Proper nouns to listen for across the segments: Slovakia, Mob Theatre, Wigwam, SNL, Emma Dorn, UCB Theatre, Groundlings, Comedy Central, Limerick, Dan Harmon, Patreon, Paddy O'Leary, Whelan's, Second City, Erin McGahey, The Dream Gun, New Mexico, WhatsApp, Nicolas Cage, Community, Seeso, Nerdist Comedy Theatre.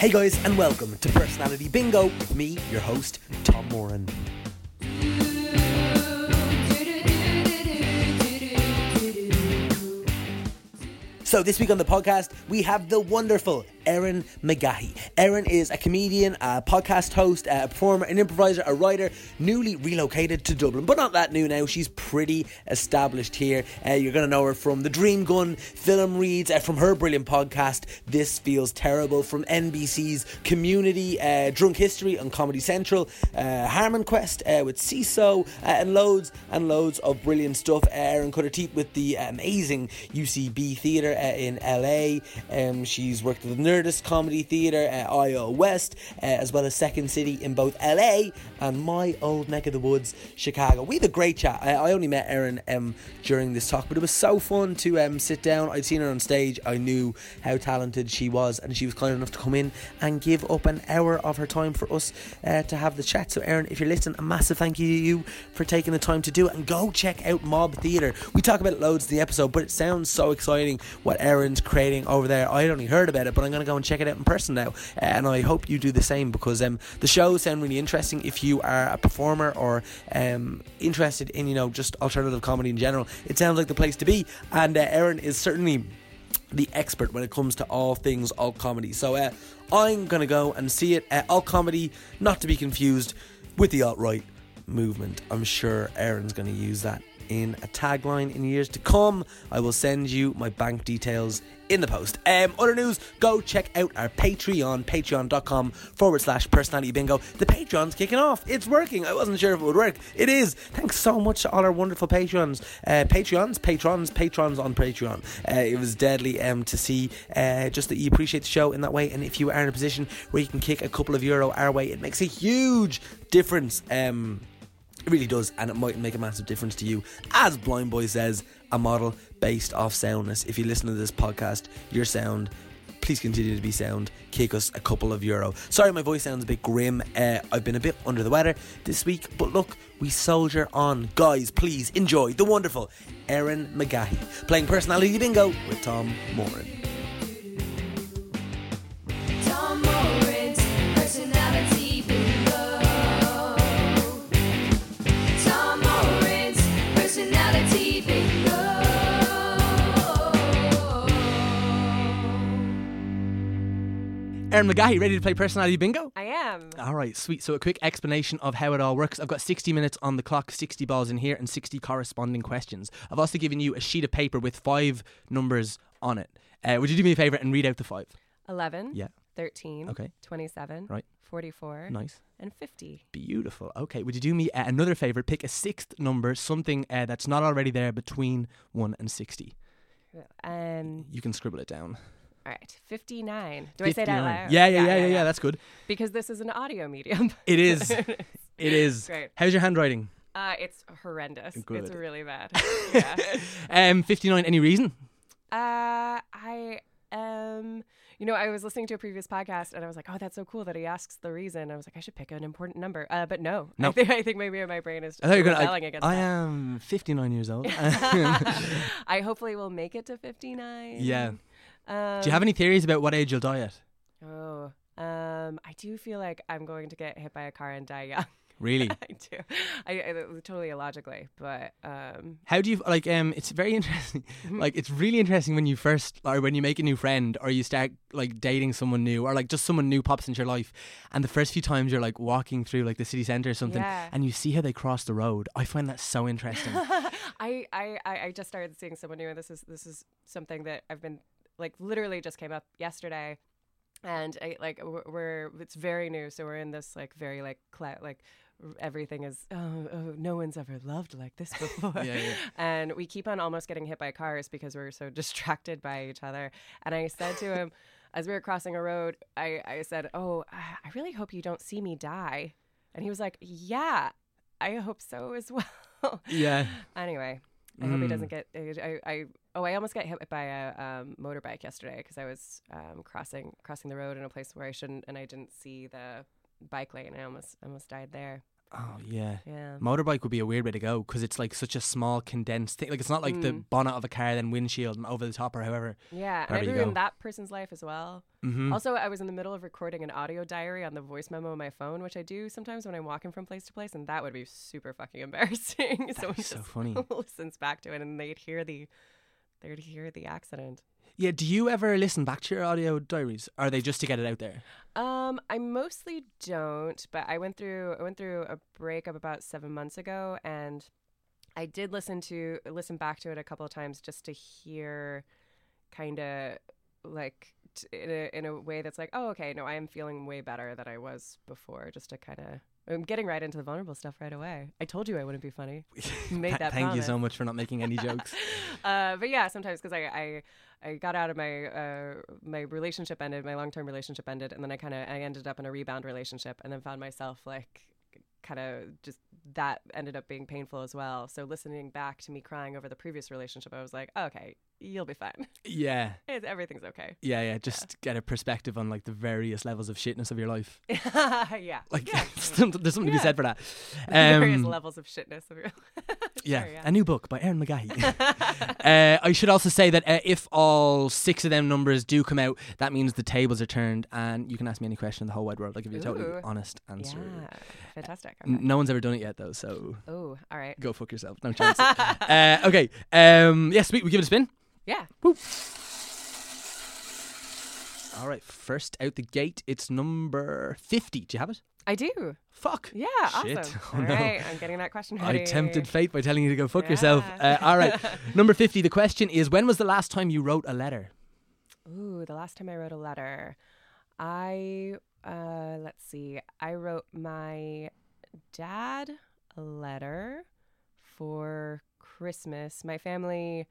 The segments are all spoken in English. Hey guys, and welcome to Personality Bingo with me, your host, Tom Moran. So this week on the podcast, we have the wonderful Erin McGahey. Erin is a comedian, a podcast host, a performer, an improviser, a writer, newly relocated to Dublin, but not that new now. She's pretty established here. You're going to know her from The Dream Gun, Film Reads, from her brilliant podcast, This Feels Terrible, from NBC's Community, Drunk History on Comedy Central, Harman Quest with Seeso, and loads of brilliant stuff. Erin cut her teeth with the amazing UCB Theatre in LA. She's worked with Nerdist Comedy Theatre, Iowa West, as well as Second City in both LA and my old neck of the woods, Chicago. We had a great chat. I only met Erin during this talk, but it was so fun to sit down. I'd seen her on stage. I knew how talented she was, and she was kind enough to come in and give up an hour of her time for us to have the chat. So Erin, if you're listening, a massive thank you to you for taking the time to do it, and go check out Mob Theatre. We talk about it loads in the episode, but it sounds so exciting what Erin's creating over there. I'd only heard about it, but I'm going to go and check it out in person now, and I hope you do the same, because the shows sound really interesting. If you are a performer or interested in, you know, just alternative comedy in general, it sounds like the place to be, and Erin is certainly the expert when it comes to all things alt comedy. So I'm going to go and see it. Alt comedy, not to be confused with the alt-right movement. I'm sure Erin's going to use that in a tagline in years to come. I will send you my bank details in the post. Other news, go check out our Patreon, patreon.com/personality bingo. The Patreon's kicking off. It's working. I wasn't sure if it would work. It is. Thanks so much to all our wonderful patrons. Patrons on Patreon. It was deadly to see just that you appreciate the show in that way, and if you are in a position where you can kick a couple of euro our way, it makes a huge difference. It really does, and it might make a massive difference to you. As Blind Boy says, a model based off soundness. If you listen to this podcast, you're sound. Please continue to be sound. Kick us a couple of euro. Sorry, my voice sounds a bit grim. I've been a bit under the weather this week, but look, we soldier on. Guys, please enjoy the wonderful Erin McGahey playing Personality Bingo with Tom Moran. Tom Moran's Personality Bingo. Erin McGahey, ready to play Personality Bingo? I am. All right, sweet. So a quick explanation of how it all works. I've got 60 minutes on the clock, 60 balls in here, and 60 corresponding questions. I've also given you a sheet of paper with 5 numbers on it. Would you do me a favour and read out the 5? 11. Yeah. 13. Okay. 27. Right. 44. Nice. And 50. Beautiful. Okay, would you do me another favour? Pick a 6th number, something that's not already there, between 1 and 60. You can scribble it down. All right, 59. Do 59. I say that loud? Yeah, that's good. Because this is an audio medium. It is. It is. Great. How's your handwriting? It's horrendous. Good. It's really bad. Yeah. 59, any reason? I was listening to a previous podcast and I was like, oh, that's so cool that he asks the reason. I was like, I should pick an important number. But no. I think maybe my brain is just rebelling against that. I am 59 years old. I hopefully will make it to 59. Yeah. Do you have any theories about what age you'll die at? Oh, I do feel like I'm going to get hit by a car and die young. Really? I do. I totally illogically, but how do you like? It's very interesting. Like, it's really interesting when you first, or when you make a new friend, or you start like dating someone new, or like just someone new pops into your life, and the first few times you're like walking through like the city centre or something, and you see how they cross the road. I find that so interesting. I just started seeing someone new, and this is something that I've been. Like literally just came up yesterday, and it's very new. So we're in this like very like everything is no one's ever loved like this before. Yeah. And we keep on almost getting hit by cars because we're so distracted by each other. And I said to him, as we were crossing a road, I said, "Oh, I really hope you don't see me die." And he was like, "Yeah, I hope so as well." Yeah. Anyway. I hope he doesn't get. I almost got hit by a motorbike yesterday because I was crossing the road in a place where I shouldn't, and I didn't see the bike lane. I almost died there. Oh, yeah. Yeah. Motorbike would be a weird way to go because it's like such a small condensed thing. Like it's not like the bonnet of a car, then windshield and over the top or however. Yeah. And I remember in that person's life as well. Mm-hmm. Also, I was in the middle of recording an audio diary on the voice memo on my phone, which I do sometimes when I'm walking from place to place. And that would be super fucking embarrassing. Someone so just funny. Listens back to it and they'd hear the accident. Yeah, do you ever listen back to your audio diaries? Or are they just to get it out there? I mostly don't, but I went through a breakup about 7 months ago, and I did listen back to it a couple of times just to hear, kind of like in a way that's like, oh, okay, no, I am feeling way better than I was before, just to kind of. I'm getting right into the vulnerable stuff right away. I told you I wouldn't be funny. Made that Thank you so much for not making any jokes. But yeah, sometimes because I got out of my relationship ended, my long-term relationship ended, and then I ended up in a rebound relationship and then found myself like kind of just that ended up being painful as well. So listening back to me crying over the previous relationship, I was like, oh, okay, you'll be fine. Yeah. Everything's okay. Yeah. Just get a perspective on like the various levels of shitness of your life. Yeah. Like yeah. There's something to be said for that. Various levels of shitness of your life. Yeah. Sure, yeah. A new book by Erin McGahey. I should also say that if all six of them numbers do come out, that means the tables are turned and you can ask me any question in the whole wide world. I'll give you a totally honest answer. Yeah. Fantastic. Okay. No one's ever done it yet though, so. Oh, all right. Go fuck yourself. No chance. Okay. Yeah, sweet. We give it a spin. Yeah. Woo. All right. First out the gate, it's number 50. Do you have it? I do. Fuck. Yeah. Shit. Awesome. Oh, all right. No. I'm getting that question ready. I tempted fate by telling you to go fuck yourself. All right. Number 50. The question is, when was the last time you wrote a letter? Ooh, the last time I wrote a letter. Let's see. I wrote my dad a letter for Christmas. My family...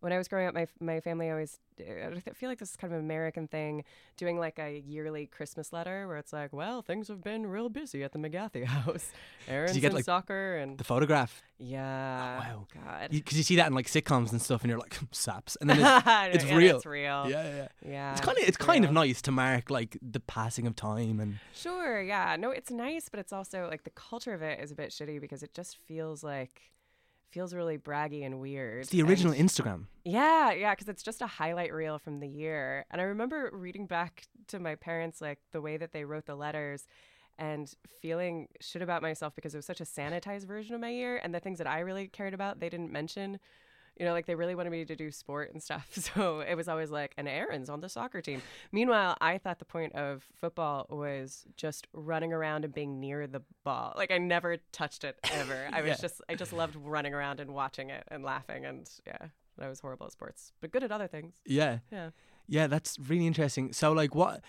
When I was growing up, my family always, I feel like this is kind of an American thing, doing like a yearly Christmas letter where it's like, well, things have been real busy at the McGahey house. Aaron's in like, soccer and... The photograph? Yeah. Oh, wow. God. Because you see that in like sitcoms and stuff and you're like, saps. And then it's yeah, real. It's real. Yeah. It's kind of nice to mark like the passing of time. And sure, yeah. No, it's nice, but it's also like the culture of it is a bit shitty because it just feels like... Feels really braggy and weird. It's the original Instagram. Yeah, because it's just a highlight reel from the year. And I remember reading back to my parents, like, the way that they wrote the letters and feeling shit about myself because it was such a sanitized version of my year. And the things that I really cared about, they didn't mention. You know, like, they really wanted me to do sport and stuff. So it was always like, and Aaron's on the soccer team. Meanwhile, I thought the point of football was just running around and being near the ball. Like, I never touched it ever. I just loved running around and watching it and laughing. And yeah, I was horrible at sports, but good at other things. Yeah, that's really interesting. So, like, what?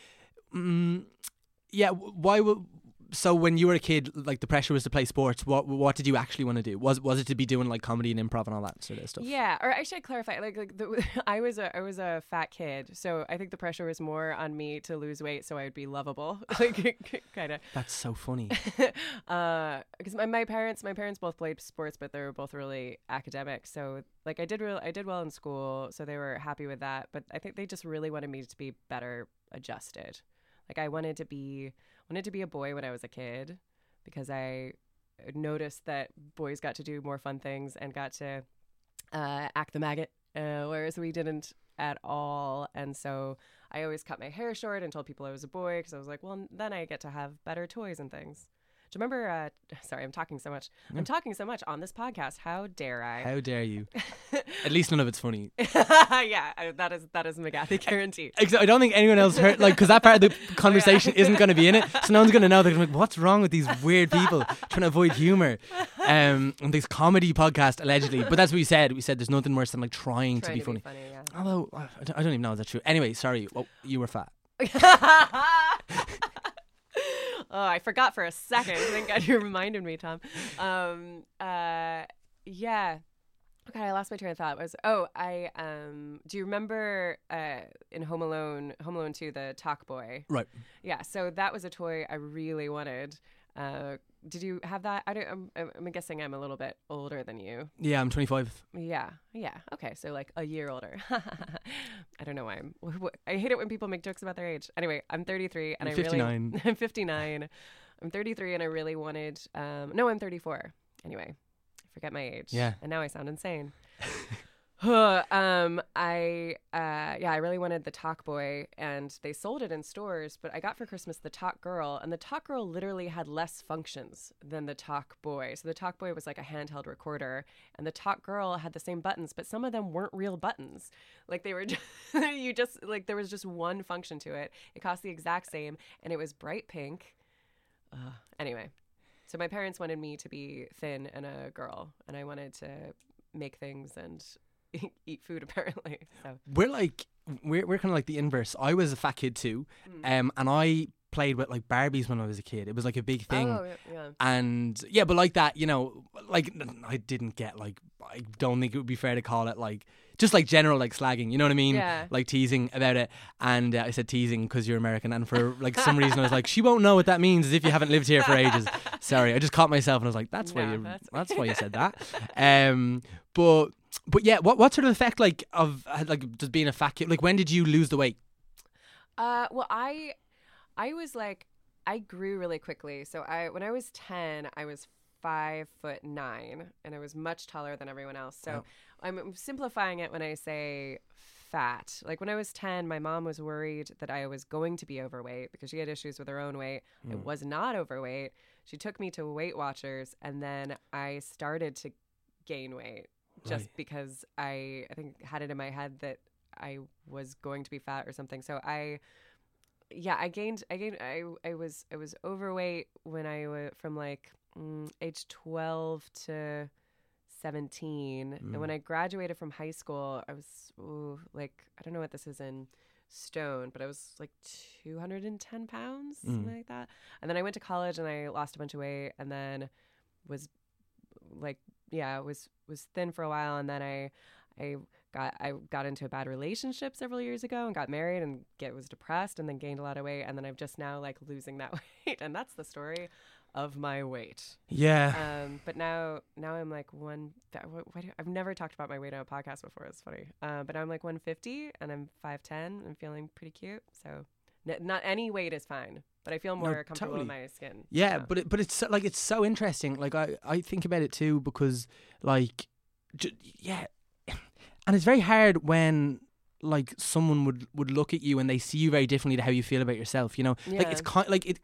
So when you were a kid, like the pressure was to play sports. What did you actually want to do? Was it to be doing like comedy and improv and all that sort of stuff? Yeah, or I should clarify. I was a fat kid, so I think the pressure was more on me to lose weight so I would be lovable. Like kind of. That's so funny. Because my parents both played sports, but they were both really academic. So like I did well in school, so they were happy with that. But I think they just really wanted me to be better adjusted. Like I wanted to be a boy when I was a kid because I noticed that boys got to do more fun things and got to act the maggot, whereas we didn't at all. And so I always cut my hair short and told people I was a boy because I was like, well, then I get to have better toys and things. Do you remember, sorry, I'm talking so much. Mm. I'm talking so much on this podcast. How dare I? How dare you? At least none of it's funny. Yeah, that is McGahey guaranteed. I don't think anyone else heard, like, because that part of the conversation isn't going to be in it. So no one's going to know. They're going to be like, what's wrong with these weird people trying to avoid humour? And this comedy podcast, allegedly. But that's what we said. We said there's nothing worse than, like, trying to be funny. Yeah. Although, I don't even know if that's true. Anyway, sorry. Well, you were fat. Oh, I forgot for a second. Thank God you reminded me, Tom. Yeah. Okay, I lost my train of thought. Do you remember in Home Alone 2, the Talk Boy? Right. Yeah, so that was a toy I really wanted. Did you have that? I'm guessing I'm a little bit older than you. Yeah, I'm 25. Yeah. Okay, so like a year older. I don't know why I hate it when people make jokes about their age. Anyway, I'm 33 and I'm 59. I'm 33 and I really wanted, no, I'm 34. Anyway, I forget my age. Yeah. And now I sound insane. I really wanted the Talk Boy, and they sold it in stores, but I got for Christmas the Talk Girl, and the Talk Girl literally had less functions than the Talk Boy. So the Talk Boy was like a handheld recorder, and the Talk Girl had the same buttons, but some of them weren't real buttons. Like they were just, you just, like there was just one function to it. It cost the exact same, and it was bright pink. Anyway, so my parents wanted me to be thin and a girl, and I wanted to make things and eat food apparently. So we're kind of like the inverse. I was a fat kid too, and I played with like Barbies when I was a kid. It was like a big thing. Oh, yeah. And yeah, but like that, you know, like I didn't get like, I don't think it would be fair to call it like just like general like slagging, you know what I mean? Yeah. Like teasing about it. And I said teasing because you're American, and for like some reason I was like, she won't know what that means, as if you haven't lived here for ages. Sorry, I just caught myself and I was like, that's why you said that. But yeah, what sort of effect like of like just being a fat kid? Like when did you lose the weight? Well, I was like, I grew really quickly. So when I was 10, I was 5'9", and I was much taller than everyone else. So I'm simplifying it when I say fat. Like when I was 10, my mom was worried that I was going to be overweight because she had issues with her own weight. I was not overweight. She took me to Weight Watchers, and then I started to gain weight. Just because I think had it in my head that I was going to be fat or something. So I was overweight when I was from like age 12 to 17. And when I graduated from high school, I was like, I don't know what this is in stone, but I was like 210 pounds, something like that. And then I went to college and I lost a bunch of weight, and then was like, yeah, was thin for a while, and then I got into a bad relationship several years ago and got married and was depressed, and then gained a lot of weight, and then I'm just now like losing that weight, and that's the story of my weight. Yeah. But now I'm like I've never talked about my weight on a podcast before. It's funny. But now I'm like 150 and I'm 5'10. I'm feeling pretty cute. So not any weight is fine. But I feel more comfortable in my skin. Yeah, so. but it's so, like, it's so interesting. Like I think about it too, because like, yeah, and it's very hard when like someone would look at you and they see you very differently to how you feel about yourself. You know, like it's kind like it.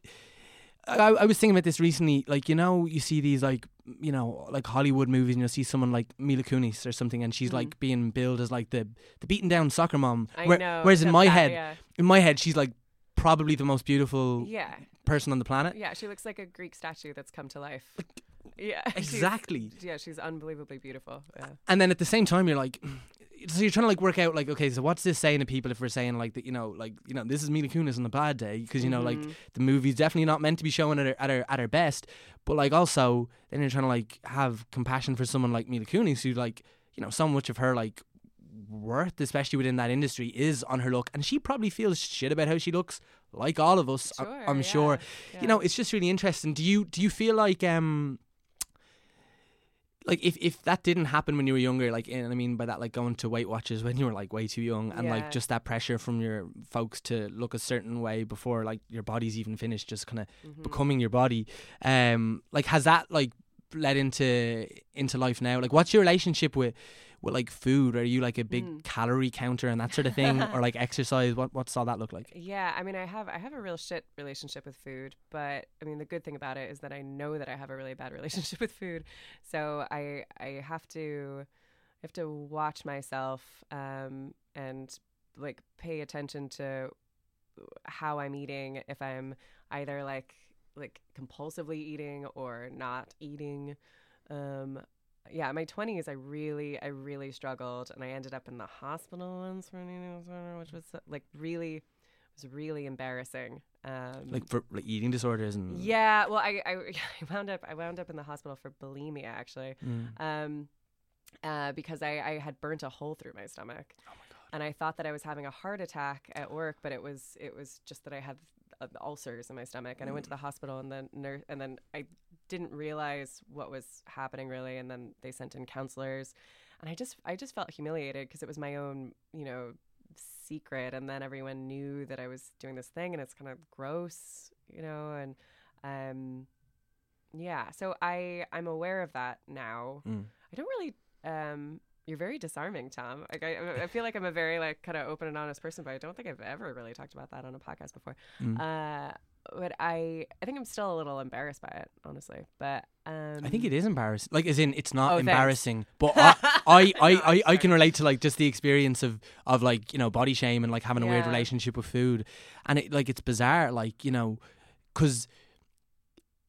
I was thinking about this recently. Like, you know, you see these like, you know, like Hollywood movies, and you'll see someone like Mila Kunis or something, and she's like being billed as like the beaten down soccer mom. I know. Whereas in my head, she's like. Probably the most beautiful person on the planet. Yeah, she looks like a Greek statue that's come to life. Yeah, exactly. She's unbelievably beautiful. Yeah. And then at the same time, you're like, so you're trying to like work out like, okay, so what's this saying to people if we're saying like you know, this is Mila Kunis on a bad day, because you know, like the movie's definitely not meant to be shown at her best, but like also then you're trying to like have compassion for someone like Mila Kunis, who like, you know, so much of her like worth, especially within that industry, is on her look, and she probably feels shit about how she looks, like all of us. I'm sure. Yeah. You know, it's just really interesting. Do you feel like if that didn't happen when you were younger, like, and I mean by that, like going to Weight Watchers when you were like way too young, and like just that pressure from your folks to look a certain way before like your body's even finished, just kind of becoming your body. Like has that like led into life now? Like, what's your relationship with like food? Are you like a big calorie counter and that sort of thing, or like exercise? What's all that look like? Yeah, I mean, I have a real shit relationship with food, but I mean, the good thing about it is that I know that I have a really bad relationship with food, so I have to watch myself and like pay attention to how I'm eating, if I'm either like compulsively eating or not eating. Yeah, in my 20s, I really struggled, and I ended up in the hospital once for an eating disorder, which was like really embarrassing. Like for like eating disorders and yeah, well, I wound up in the hospital for bulimia actually, because I had burnt a hole through my stomach. Oh my God! And I thought that I was having a heart attack at work, but it was just that I had ulcers in my stomach, and I went to the hospital, and the nurse, and then I didn't realize what was happening really, and then they sent in counselors, and I just felt humiliated because it was my own, you know, secret, and then everyone knew that I was doing this thing, and it's kind of gross, you know, and Yeah, so I'm aware of that now. I don't really... You're very disarming, Tom. Like, I feel like I'm a very like kind of open and honest person, but I don't think I've ever really talked about that on a podcast before. But I think I'm still a little embarrassed by it, honestly. But I think it is embarrassing. Like, as in, it's not embarrassing. Thanks. But I can relate to like just the experience of like, you know, body shame and like having a weird relationship with food, and it like it's bizarre, like, you know, because.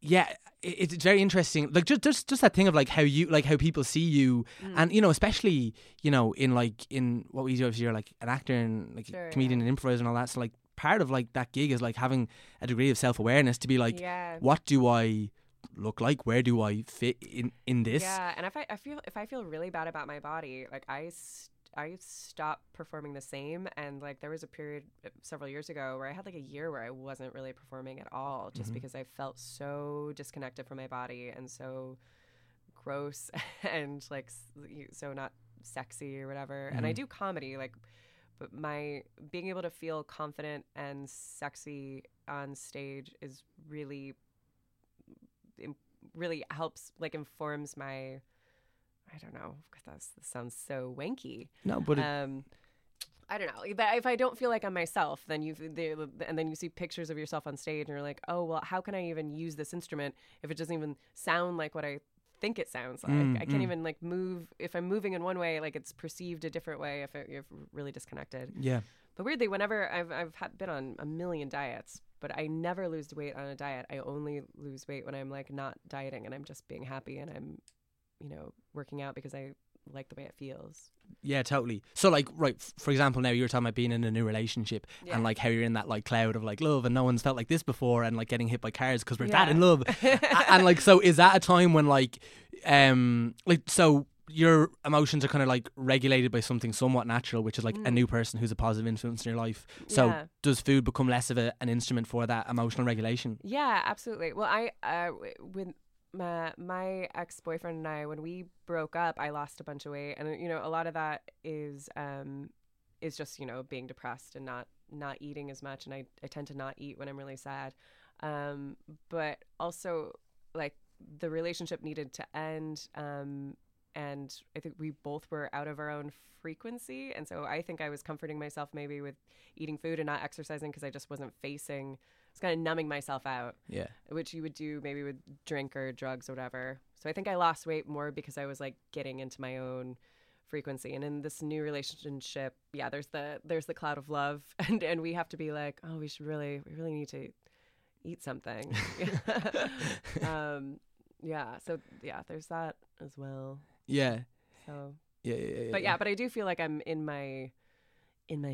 Yeah, it's very interesting. Like just that thing of like how you like how people see you, and you know, especially, you know, in like in what we do, obviously you're like an actor and like a comedian and improviser and all that. So like part of like that gig is like having a degree of self-awareness to be like, what do I look like? Where do I fit in this? Yeah, and if I feel really bad about my body, like I stopped performing the same. And like there was a period several years ago where I had like a year where I wasn't really performing at all, just because I felt so disconnected from my body and so gross and like so not sexy or whatever. And I do comedy, like, but my being able to feel confident and sexy on stage is really helps, like informs my, I don't know, because that sounds so wanky. No, but I don't know. But if I don't feel like I'm myself, then you see pictures of yourself on stage, and you're like, oh well, how can I even use this instrument if it doesn't even sound like what I think it sounds like? I can't even like move. If I'm moving in one way, like it's perceived a different way. If you're really disconnected, yeah. But weirdly, whenever I've been on a million diets, but I never lose weight on a diet. I only lose weight when I'm like not dieting and I'm just being happy and I'm, you know, working out because I like the way it feels. Yeah, totally. So like, right, for example, now you were talking about being in a new relationship and like how you're in that like cloud of like love and no one's felt like this before and like getting hit by cars because we're that in love. And like, so is that a time when like, so your emotions are kind of like regulated by something somewhat natural, which is like a new person who's a positive influence in your life. So does food become less of an instrument for that emotional regulation? Yeah, absolutely. Well, when my ex-boyfriend and I, when we broke up, I lost a bunch of weight, and you know, a lot of that is just, you know, being depressed and not eating as much, and I tend to not eat when I'm really sad, but also like the relationship needed to end, and I think we both were out of our own frequency, and so I think I was comforting myself maybe with eating food and not exercising because I just wasn't facing. It's kind of numbing myself out, yeah, which you would do maybe with drink or drugs or whatever. So I think I lost weight more because I was like getting into my own frequency. And in this new relationship, yeah, there's the cloud of love, and we have to be like, oh, we really need to eat something. Yeah. So yeah, there's that as well. Yeah. So yeah. But I do feel like I'm in my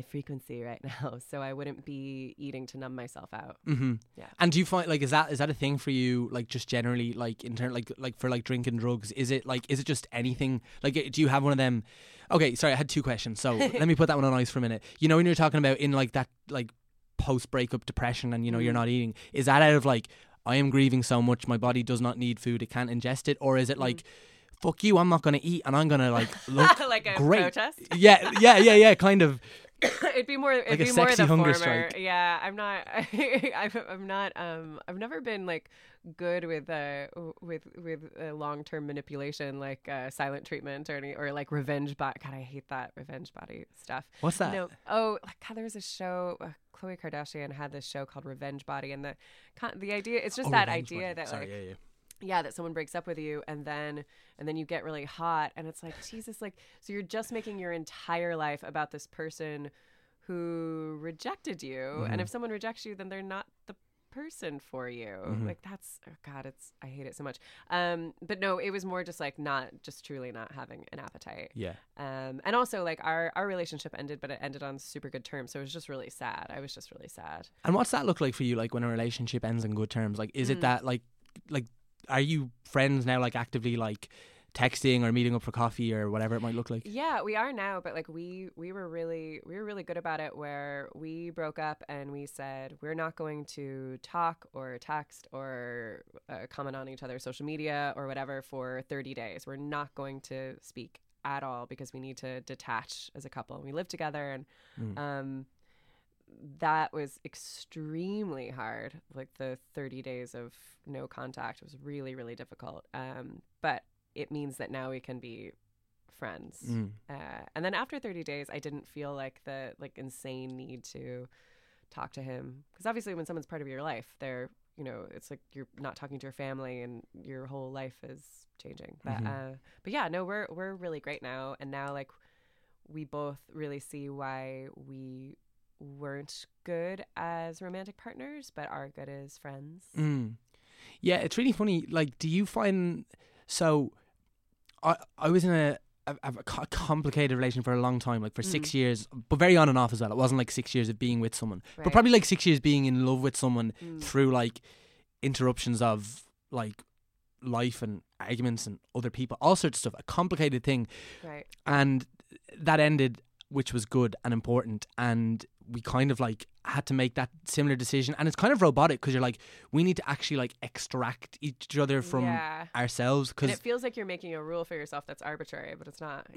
frequency right now, so I wouldn't be eating to numb myself out. Yeah. And do you find like is that a thing for you, like just generally, like in turn, like for like drinking drugs, is it just anything? Like, do you have one of them? Okay, sorry, I had two questions, so let me put that one on ice for a minute. You know, when you're talking about in like that like post breakup depression, and you know you're not eating, is that out of like I am grieving so much, my body does not need food, it can't ingest it, or is it like, fuck you, I'm not gonna eat, and I'm gonna like look like a great protest? Yeah, kind of. It'd be more. It'd like be a sexy more the hunger former. Strike. Yeah, I'm not. I'm not. I've never been like good with long term manipulation, like silent treatment or like revenge body. God, I hate that revenge body stuff. What's that? No. Oh, God, there was a show. Khloe Kardashian had this show called Revenge Body, and the idea. It's just that idea body. That sorry, like. Yeah. Yeah, that someone breaks up with you and then you get really hot, and it's like, Jesus, like, so you're just making your entire life about this person who rejected you, and if someone rejects you, then they're not the person for you. Like, that's, oh God, I hate it so much. But no, it was more just like truly not having an appetite. Yeah. And also like our relationship ended, but it ended on super good terms. So it was just really sad. I was just really sad. And what's that look like for you? Like when a relationship ends on good terms, like, is it that like, are you friends now, like actively like texting or meeting up for coffee or whatever it might look like? Yeah, we are now, but like we were really good about it, where we broke up and we said we're not going to talk or text or comment on each other's social media or whatever for 30 days. We're not going to speak at all because we need to detach as a couple. And we live together, and that was extremely hard. Like the 30 days of no contact was really, really difficult. But it means that now we can be friends. And then after 30 days, I didn't feel like the insane need to talk to him. Because obviously when someone's part of your life, they're, you know, it's like you're not talking to your family and your whole life is changing. But but yeah, no, we're really great now. And now like we both really see why we weren't good as romantic partners, but are good as friends. Yeah, it's really funny. Like, do you find... So I was in a complicated relation for a long time, like for 6 years, but very on and off as well. It wasn't like 6 years of being with someone, but probably like 6 years being in love with someone through like interruptions of like life and arguments and other people, all sorts of stuff, a complicated thing. Right. And that ended, which was good and important. And we kind of like had to make that similar decision. And it's kind of robotic because you're like, we need to actually like extract each other from ourselves. Cause... And it feels like you're making a rule for yourself that's arbitrary, but it's not.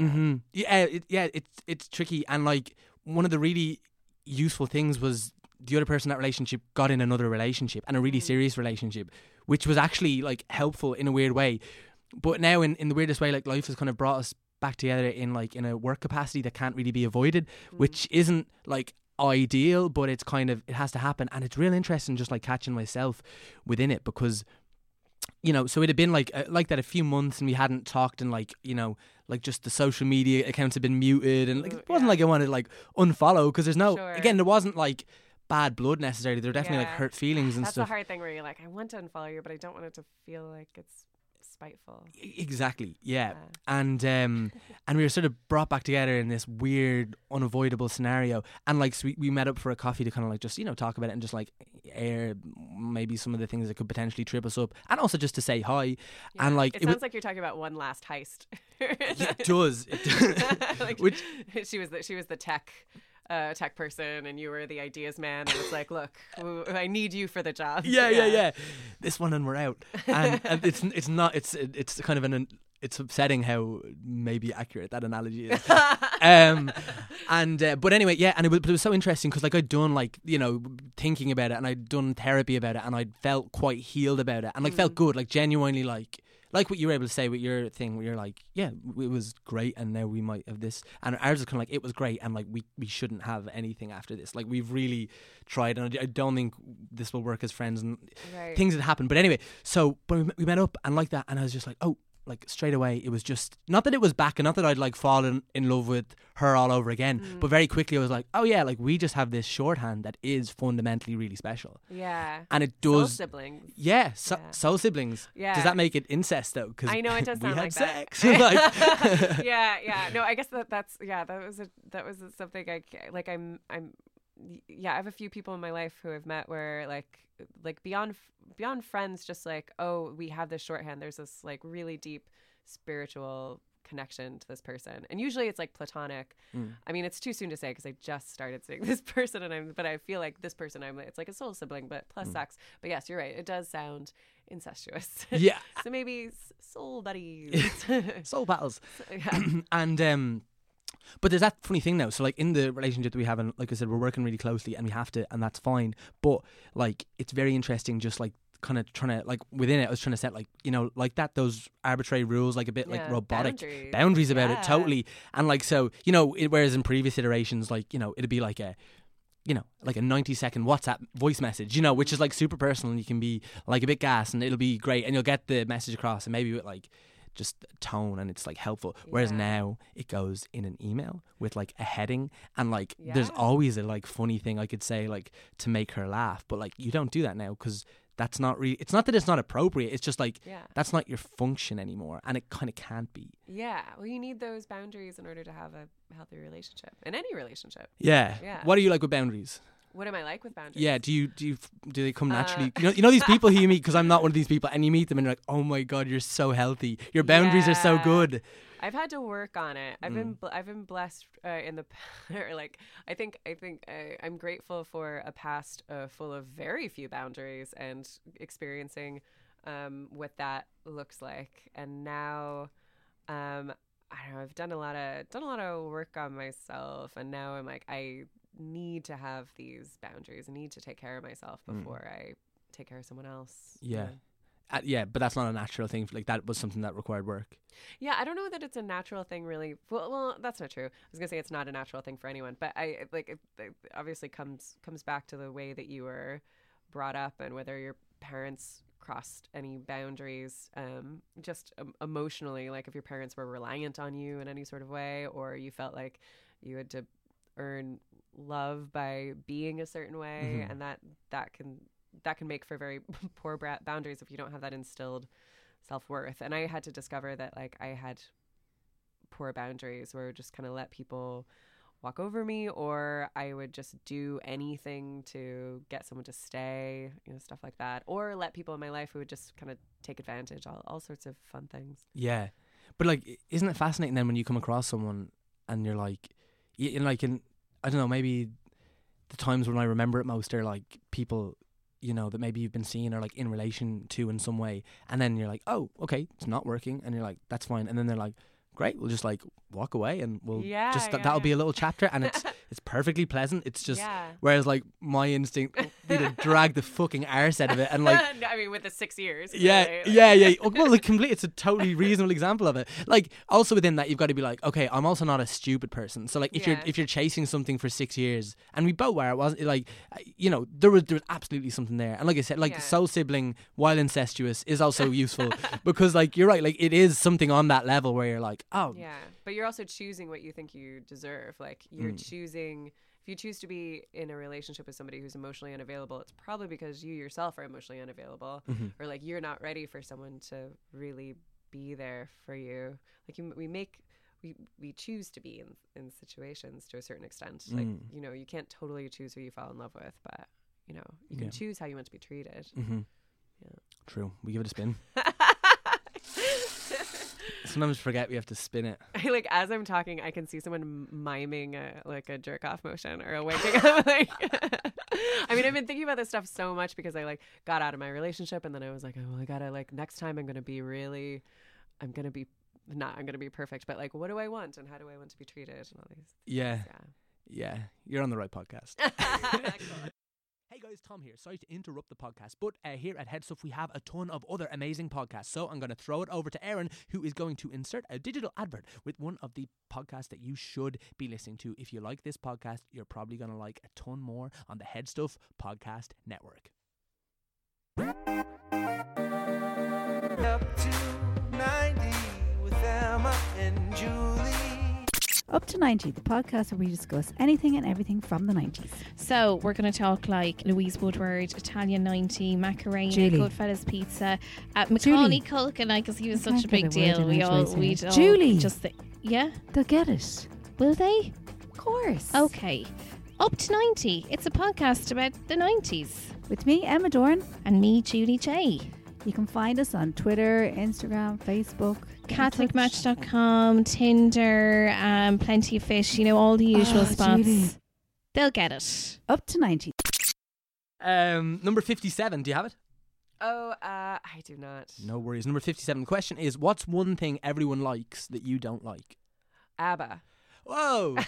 It's tricky. And like one of the really useful things was the other person in that relationship got in another relationship and a really serious relationship, which was actually like helpful in a weird way. But now in the weirdest way, like life has kind of brought us back together in like in a work capacity that can't really be avoided, which isn't like ideal, but it's kind of, it has to happen. And it's real interesting just like catching myself within it, because, you know, so it had been like that a few months and we hadn't talked, and like, you know, like just the social media accounts had been muted, and like it wasn't like I wanted to like unfollow, because there's no again, there wasn't like bad blood necessarily. There were definitely like hurt feelings and that's stuff. That's the hard thing where you're like, I want to unfollow you, but I don't want it to feel like it's spiteful. Exactly. Yeah. And and we were sort of brought back together in this weird unavoidable scenario, and like so we met up for a coffee to kind of like just, you know, talk about it and just like air maybe some of the things that could potentially trip us up, and also just to say hi. And like it sounds like you're talking about one last heist. It does. Like, which she was the tech person, and you were the ideas man, and it's like, look, I need you for the job. Yeah. This one, and we're out. And it's upsetting how maybe accurate that analogy is. But anyway, yeah, and it was so interesting because like I'd done like, you know, thinking about it, and I'd done therapy about it, and I felt quite healed about it, and like felt good, like genuinely like what you were able to say with your thing, where you're like, yeah, it was great, and now we might have this. And ours is kind of like, it was great, and like we shouldn't have anything after this. Like we've really tried, and I don't think this will work as friends, and things had happened. But anyway, so but we met up and like that, and I was just like, oh, like straight away, it was just, not that it was back and not that I'd like fallen in love with her all over again, but very quickly I was like, oh yeah, like we just have this shorthand that is fundamentally really special. Yeah. And it does. Soul siblings. Yeah. Soul siblings. Yeah. Does that make it incest though? Because I know it does sound like sex. That. Like, yeah. No, I guess that was something I have a few people in my life who I've met where like beyond friends, just like, oh, we have this shorthand, there's this like really deep spiritual connection to this person, and usually it's like platonic. I mean, it's too soon to say because I just started seeing this person, and I feel like this person, it's like a soul sibling but plus sex. But yes, you're right, it does sound incestuous. Yeah. So maybe soul buddies. Soul battles. Yeah. And but there's that funny thing now. So like in the relationship that we have, and like I said, we're working really closely, and we have to, and that's fine. But like it's very interesting, just like kind of trying to like within it, I was trying to set like, you know, like that those arbitrary rules, like a bit like robotic boundaries about it, totally. And like so, you know, whereas in previous iterations, like, you know, it'd be like a, you know, like a 90-second WhatsApp voice message, you know, which is like super personal, and you can be like a bit gas, and it'll be great, and you'll get the message across, and maybe with like just tone, and it's like helpful. Whereas now it goes in an email with like a heading, and like there's always a like funny thing I could say like to make her laugh, but like you don't do that now because that's not really, it's not that it's not appropriate, it's just like that's not your function anymore, and it kind of can't be. Well, you need those boundaries in order to have a healthy relationship, in any relationship. What are you like with boundaries? What am I like with boundaries? Yeah, do they come naturally? You know these people who you meet, because I'm not one of these people, and you meet them and you're like, oh my God, you're so healthy. Your boundaries are so good. I've had to work on it. I've been blessed in the like I'm grateful for a past full of very few boundaries, and experiencing what that looks like. And now I don't know, I've done a lot of work on myself, and now I'm like, I need to have these boundaries. I need to take care of myself before I take care of someone else. Yeah. Yeah, but that's not a natural thing. Like, that was something that required work. Yeah, I don't know that it's a natural thing, really. Well, that's not true. I was going to say it's not a natural thing for anyone. But it obviously comes back to the way that you were brought up and whether your parents crossed any boundaries emotionally. Like, if your parents were reliant on you in any sort of way, or you felt like you had to earn love by being a certain way, and that can make for very poor boundaries if you don't have that instilled self-worth. And I had to discover that, like, I had poor boundaries where I would just kind of let people walk over me, or I would just do anything to get someone to stay, you know, stuff like that. Or let people in my life who would just kind of take advantage, all sorts of fun things. Yeah. But, like, isn't it fascinating then when you come across someone and you're like, I don't know, maybe the times when I remember it most are, like, people... you know, that maybe you've been seeing or like in relation to in some way, and then you're like, oh, okay, it's not working, and you're like, that's fine, and then they're like, great, we'll just like walk away, and we'll that'll be a little chapter, and it's perfectly pleasant. It's just whereas like my instinct would have dragged the fucking arse out of it, and like I mean with the 6 years, well, it's a totally reasonable example of it. Like, also within that, you've got to be like, okay, I'm also not a stupid person, so like if you're chasing something for 6 years, and we both were, it wasn't like, you know, there was absolutely something there, and like I said, like soul sibling while incestuous is also useful because like you're right, like it is something on that level where you're like, oh yeah, but you're also choosing what you think you deserve. Like, you're choosing, if you choose to be in a relationship with somebody who's emotionally unavailable, it's probably because you yourself are emotionally unavailable, or like you're not ready for someone to really be there for you. Like, we choose to be in situations to a certain extent. Like, you know, you can't totally choose who you fall in love with, but you know, you can choose how you want to be treated. Yeah, true. We give it a spin. Sometimes forget we have to spin it. Like, as I'm talking, I can see someone miming a jerk off motion or a waking up. Like, I mean, I've been thinking about this stuff so much because I like got out of my relationship, and then I was like, oh, I gotta, like, next time I'm gonna be perfect, but like, what do I want and how do I want to be treated and all these. Yeah. You're on the right podcast. Hey guys, Tom here. Sorry to interrupt the podcast, but here at Headstuff we have a ton of other amazing podcasts. So I'm going to throw it over to Erin, who is going to insert a digital advert with one of the podcasts that you should be listening to. If you like this podcast, you're probably going to like a ton more on the Headstuff Podcast Network. Up to 90 with Emma and Julie. Up to 90, the podcast where we discuss anything and everything from the 90s. So we're going to talk like Louise Woodward, Italian 90, Macarena, Julie. Goodfellas Pizza, Macaulay Culkin, and I, because he was such a big deal. We'd all Julie, just they'll get it, will they? Of course. Okay, Up to 90. It's a podcast about the 90s with me, Emma Dorn, and me, Julie J. You can find us on Twitter, Instagram, Facebook, CatholicMatch.com, Tinder, Plenty of Fish, you know, all the usual spots. Judy. They'll get it. Up to 90. Number 57, do you have it? Oh, I do not. No worries. Number 57, the question is, what's one thing everyone likes that you don't like? ABBA. Whoa.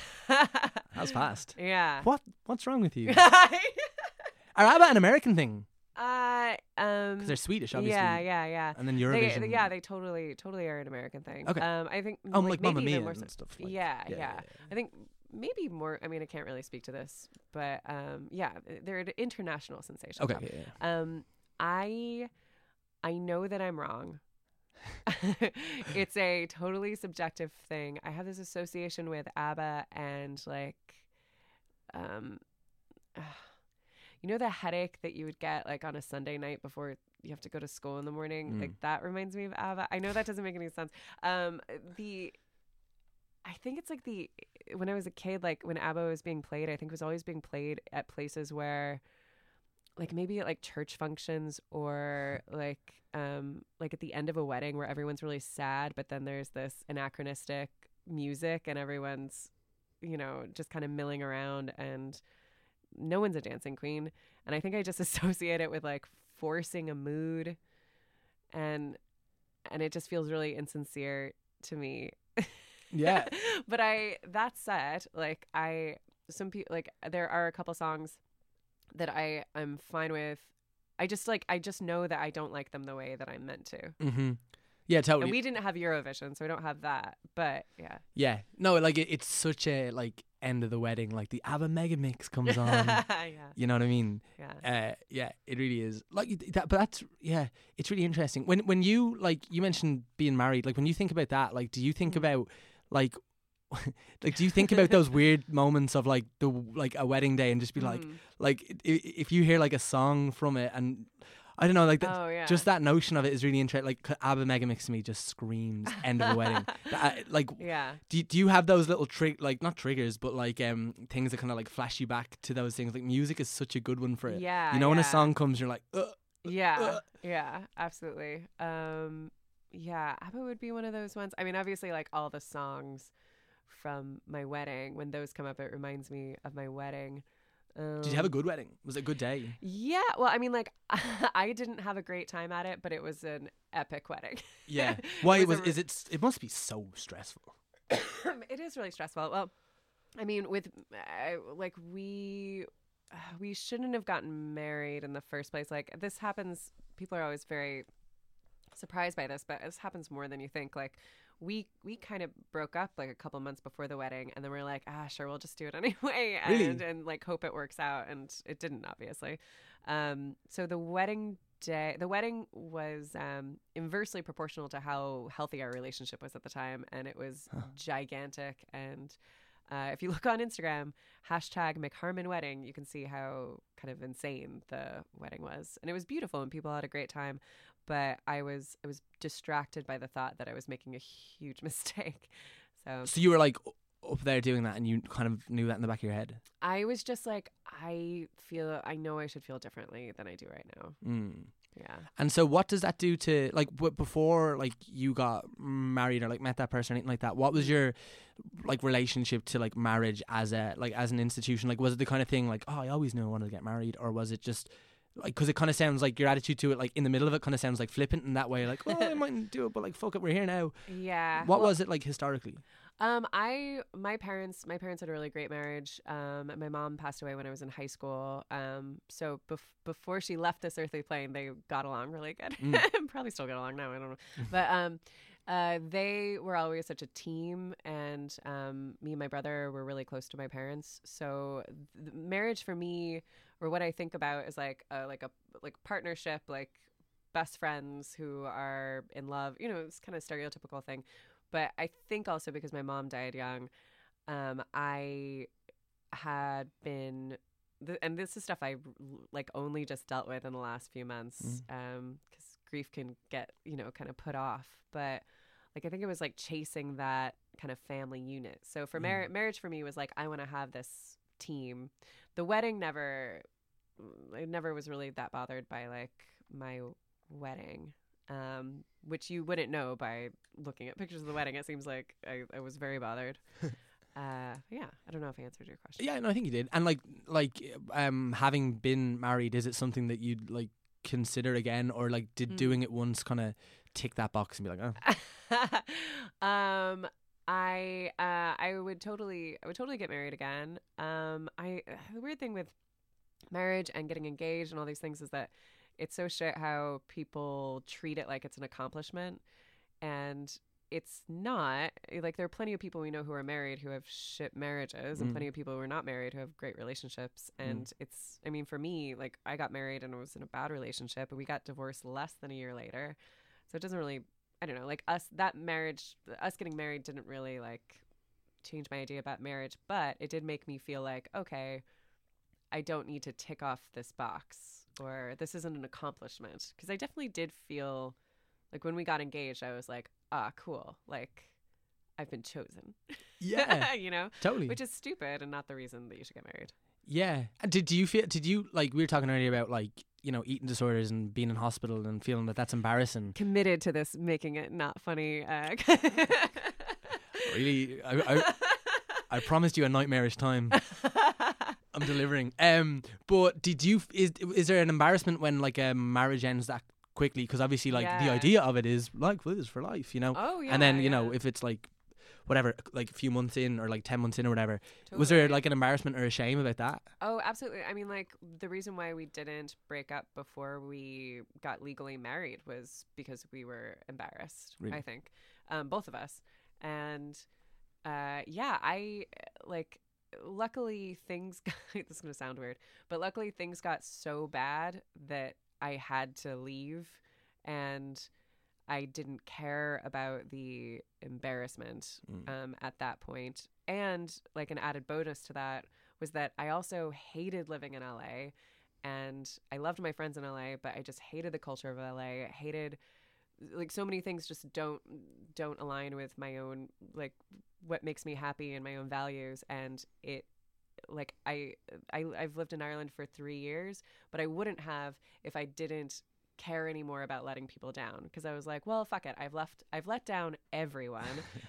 That's fast. Yeah. What's wrong with you? Are ABBA an American thing? Because they're Swedish, obviously. Yeah. And then Eurovision. They totally are an American thing. Okay. I think. Oh, like Mamma Mia and stuff. Like, yeah. I think maybe more. I mean, I can't really speak to this, but they're an international sensation. Okay. Yeah. I know that I'm wrong. It's a totally subjective thing. I have this association with ABBA and like, you know, the headache that you would get like on a Sunday night before you have to go to school in the morning? Like, that reminds me of ABBA. I know that doesn't make any sense. I think it's like when I was a kid, like when ABBA was being played, I think it was always being played at places where like maybe at like church functions or like at the end of a wedding where everyone's really sad, but then there's this anachronistic music and everyone's, you know, just kind of milling around and no one's a dancing queen, and I think I just associate it with like forcing a mood, and it just feels really insincere to me. Yeah. But that said, like I some people, like, there are a couple songs that I am fine with. I just know that I don't like them the way that I'm meant to. Mm-hmm. Yeah, totally. And we didn't have Eurovision, so we don't have that. But yeah. Yeah. No, like it's such a like end of the wedding, like the ABBA mega mix comes on. Yeah. You know what I mean? Yeah. Yeah, it really is. Like that, but that's it's really interesting. When you like you mentioned being married, like when you think about that, like do you think about like do you think about those weird moments of like the like a wedding day and just be like if you hear like a song from it and I don't know, like that, just that notion of it is really interesting. Like ABBA Megamix to me just screams end of a wedding. Do you have those little not triggers, but like things that kind of like flash you back to those things? Like music is such a good one for it. Yeah, you know when a song comes, you're like, yeah, absolutely. ABBA would be one of those ones. I mean, obviously, like all the songs from my wedding, when those come up, it reminds me of my wedding. Did you have a good wedding? Was it a good day? Yeah. Well, I mean, like, I didn't have a great time at it, but it was an epic wedding. Yeah. Why it must be so stressful. It is really stressful. Well, I mean, we shouldn't have gotten married in the first place. Like, this happens. People are always very surprised by this, but this happens more than you think. Like, we kind of broke up like a couple months before the wedding, and then we were like, sure, we'll just do it anyway, and really? And like hope it works out, and it didn't, obviously. So the wedding was inversely proportional to how healthy our relationship was at the time, and it was gigantic. And if you look on Instagram, #McHarmonWedding, you can see how kind of insane the wedding was, and it was beautiful, and people had a great time. But I was distracted by the thought that I was making a huge mistake. So you were like up there doing that, and you kind of knew that in the back of your head? I was just like, I know I should feel differently than I do right now. Mm. Yeah. And so what does that do to, like, before, like, you got married or, like, met that person or anything like that, what was your, like, relationship to, like, marriage as a, like, as an institution? Like, was it the kind of thing, like, oh, I always knew I wanted to get married, or was it just... Like, because it kind of sounds like your attitude to it, like in the middle of it, kind of sounds like flippant in that way. Like, oh, I mightn't do it, but like, fuck it, we're here now. Yeah. What was it like historically? My parents had a really great marriage. My mom passed away when I was in high school. So before she left this earthly plane, they got along really good. Mm. Probably still get along now. I don't know, but they were always such a team, and me and my brother were really close to my parents. So marriage for me, or what I think about, is like a partnership, like best friends who are in love. You know, it's kind of a stereotypical thing, but I think also because my mom died young, I had been, and this is stuff I like only just dealt with in the last few months, because grief can get, you know, kind of put off, but like I think it was like chasing that kind of family unit. So for marriage for me was like, I want to have this team. The wedding I never was really that bothered by like my wedding, which you wouldn't know by looking at pictures of the wedding. It seems like I was very bothered. I don't know if I answered your question. Yeah, no, I think you did. And like having been married, is it something that you'd like consider again, or like did doing it once kind of tick that box and be like, oh? I would totally get married again. The weird thing with marriage and getting engaged and all these things is that it's so shit how people treat it like it's an accomplishment, and it's not. Like, there are plenty of people we know who are married who have shit marriages, and plenty of people who are not married who have great relationships. And it's, I mean, for me, like, I got married and I was in a bad relationship, and we got divorced less than a year later. So it doesn't really, I don't know, like us getting married didn't really like change my idea about marriage, but it did make me feel like, okay, I don't need to tick off this box, or this isn't an accomplishment. Because I definitely did feel like when we got engaged, I was like, cool. Like, I've been chosen. Yeah. You know? Totally. Which is stupid and not the reason that you should get married. Yeah. And did you, like, we were talking earlier about, like, you know, eating disorders and being in hospital and feeling that that's embarrassing. Committed to this, making it not funny. Really? I promised you a nightmarish time. I'm delivering. But is there an embarrassment when, like, a marriage ends that quickly? Because obviously, like, the idea of it is like, well, this is for life, you know. Oh yeah. And then you know, if it's like whatever, like a few months in or like 10 months in or whatever. Totally. Was there like an embarrassment or a shame about that? Oh, absolutely. I mean, like the reason why we didn't break up before we got legally married was because we were embarrassed, really? I think, both of us. And yeah, I like... Luckily, things got, this is going to sound weird, but luckily things got so bad that I had to leave, and I didn't care about the embarrassment at that point. And like an added bonus to that was that I also hated living in LA, and I loved my friends in LA, but I just hated the culture of LA. I hated like so many things just don't align with my own, like what makes me happy and my own values. And it like I've lived in Ireland for 3 years, but I wouldn't have if I didn't care anymore about letting people down, because I was like, well, fuck it, I've let down everyone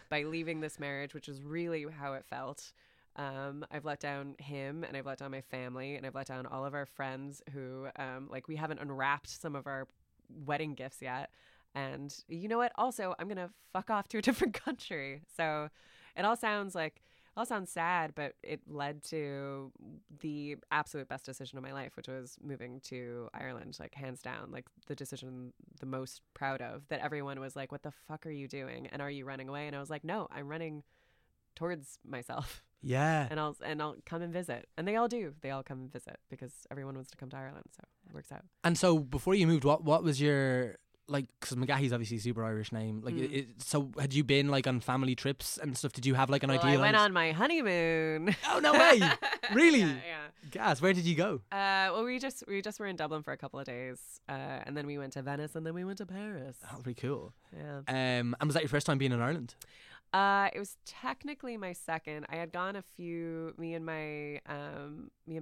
by leaving this marriage, which is really how it felt. I've let down him, and I've let down my family, and I've let down all of our friends who like we haven't unwrapped some of our wedding gifts yet. And you know what? Also, I'm going to fuck off to a different country. So it all sounds like, it all sounds sad, but it led to the absolute best decision of my life, which was moving to Ireland, like hands down, like the decision the most proud of, that everyone was like, what the fuck are you doing? And are you running away? And I was like, no, I'm running towards myself. Yeah. And I'll come and visit. And they all do. They all come and visit because everyone wants to come to Ireland. So it works out. And so before you moved, what was your... Like, because McGahey's obviously a super Irish name. Like, so had you been like on family trips and stuff? Did you have like an idea? I went on my honeymoon. Oh no way! Really? Yeah. Gas. Where did you go? Well, we just were in Dublin for a couple of days, and then we went to Venice, and then we went to Paris. That was pretty cool. Yeah. And was that your first time being in Ireland? It was technically my second. I had gone a few, me and my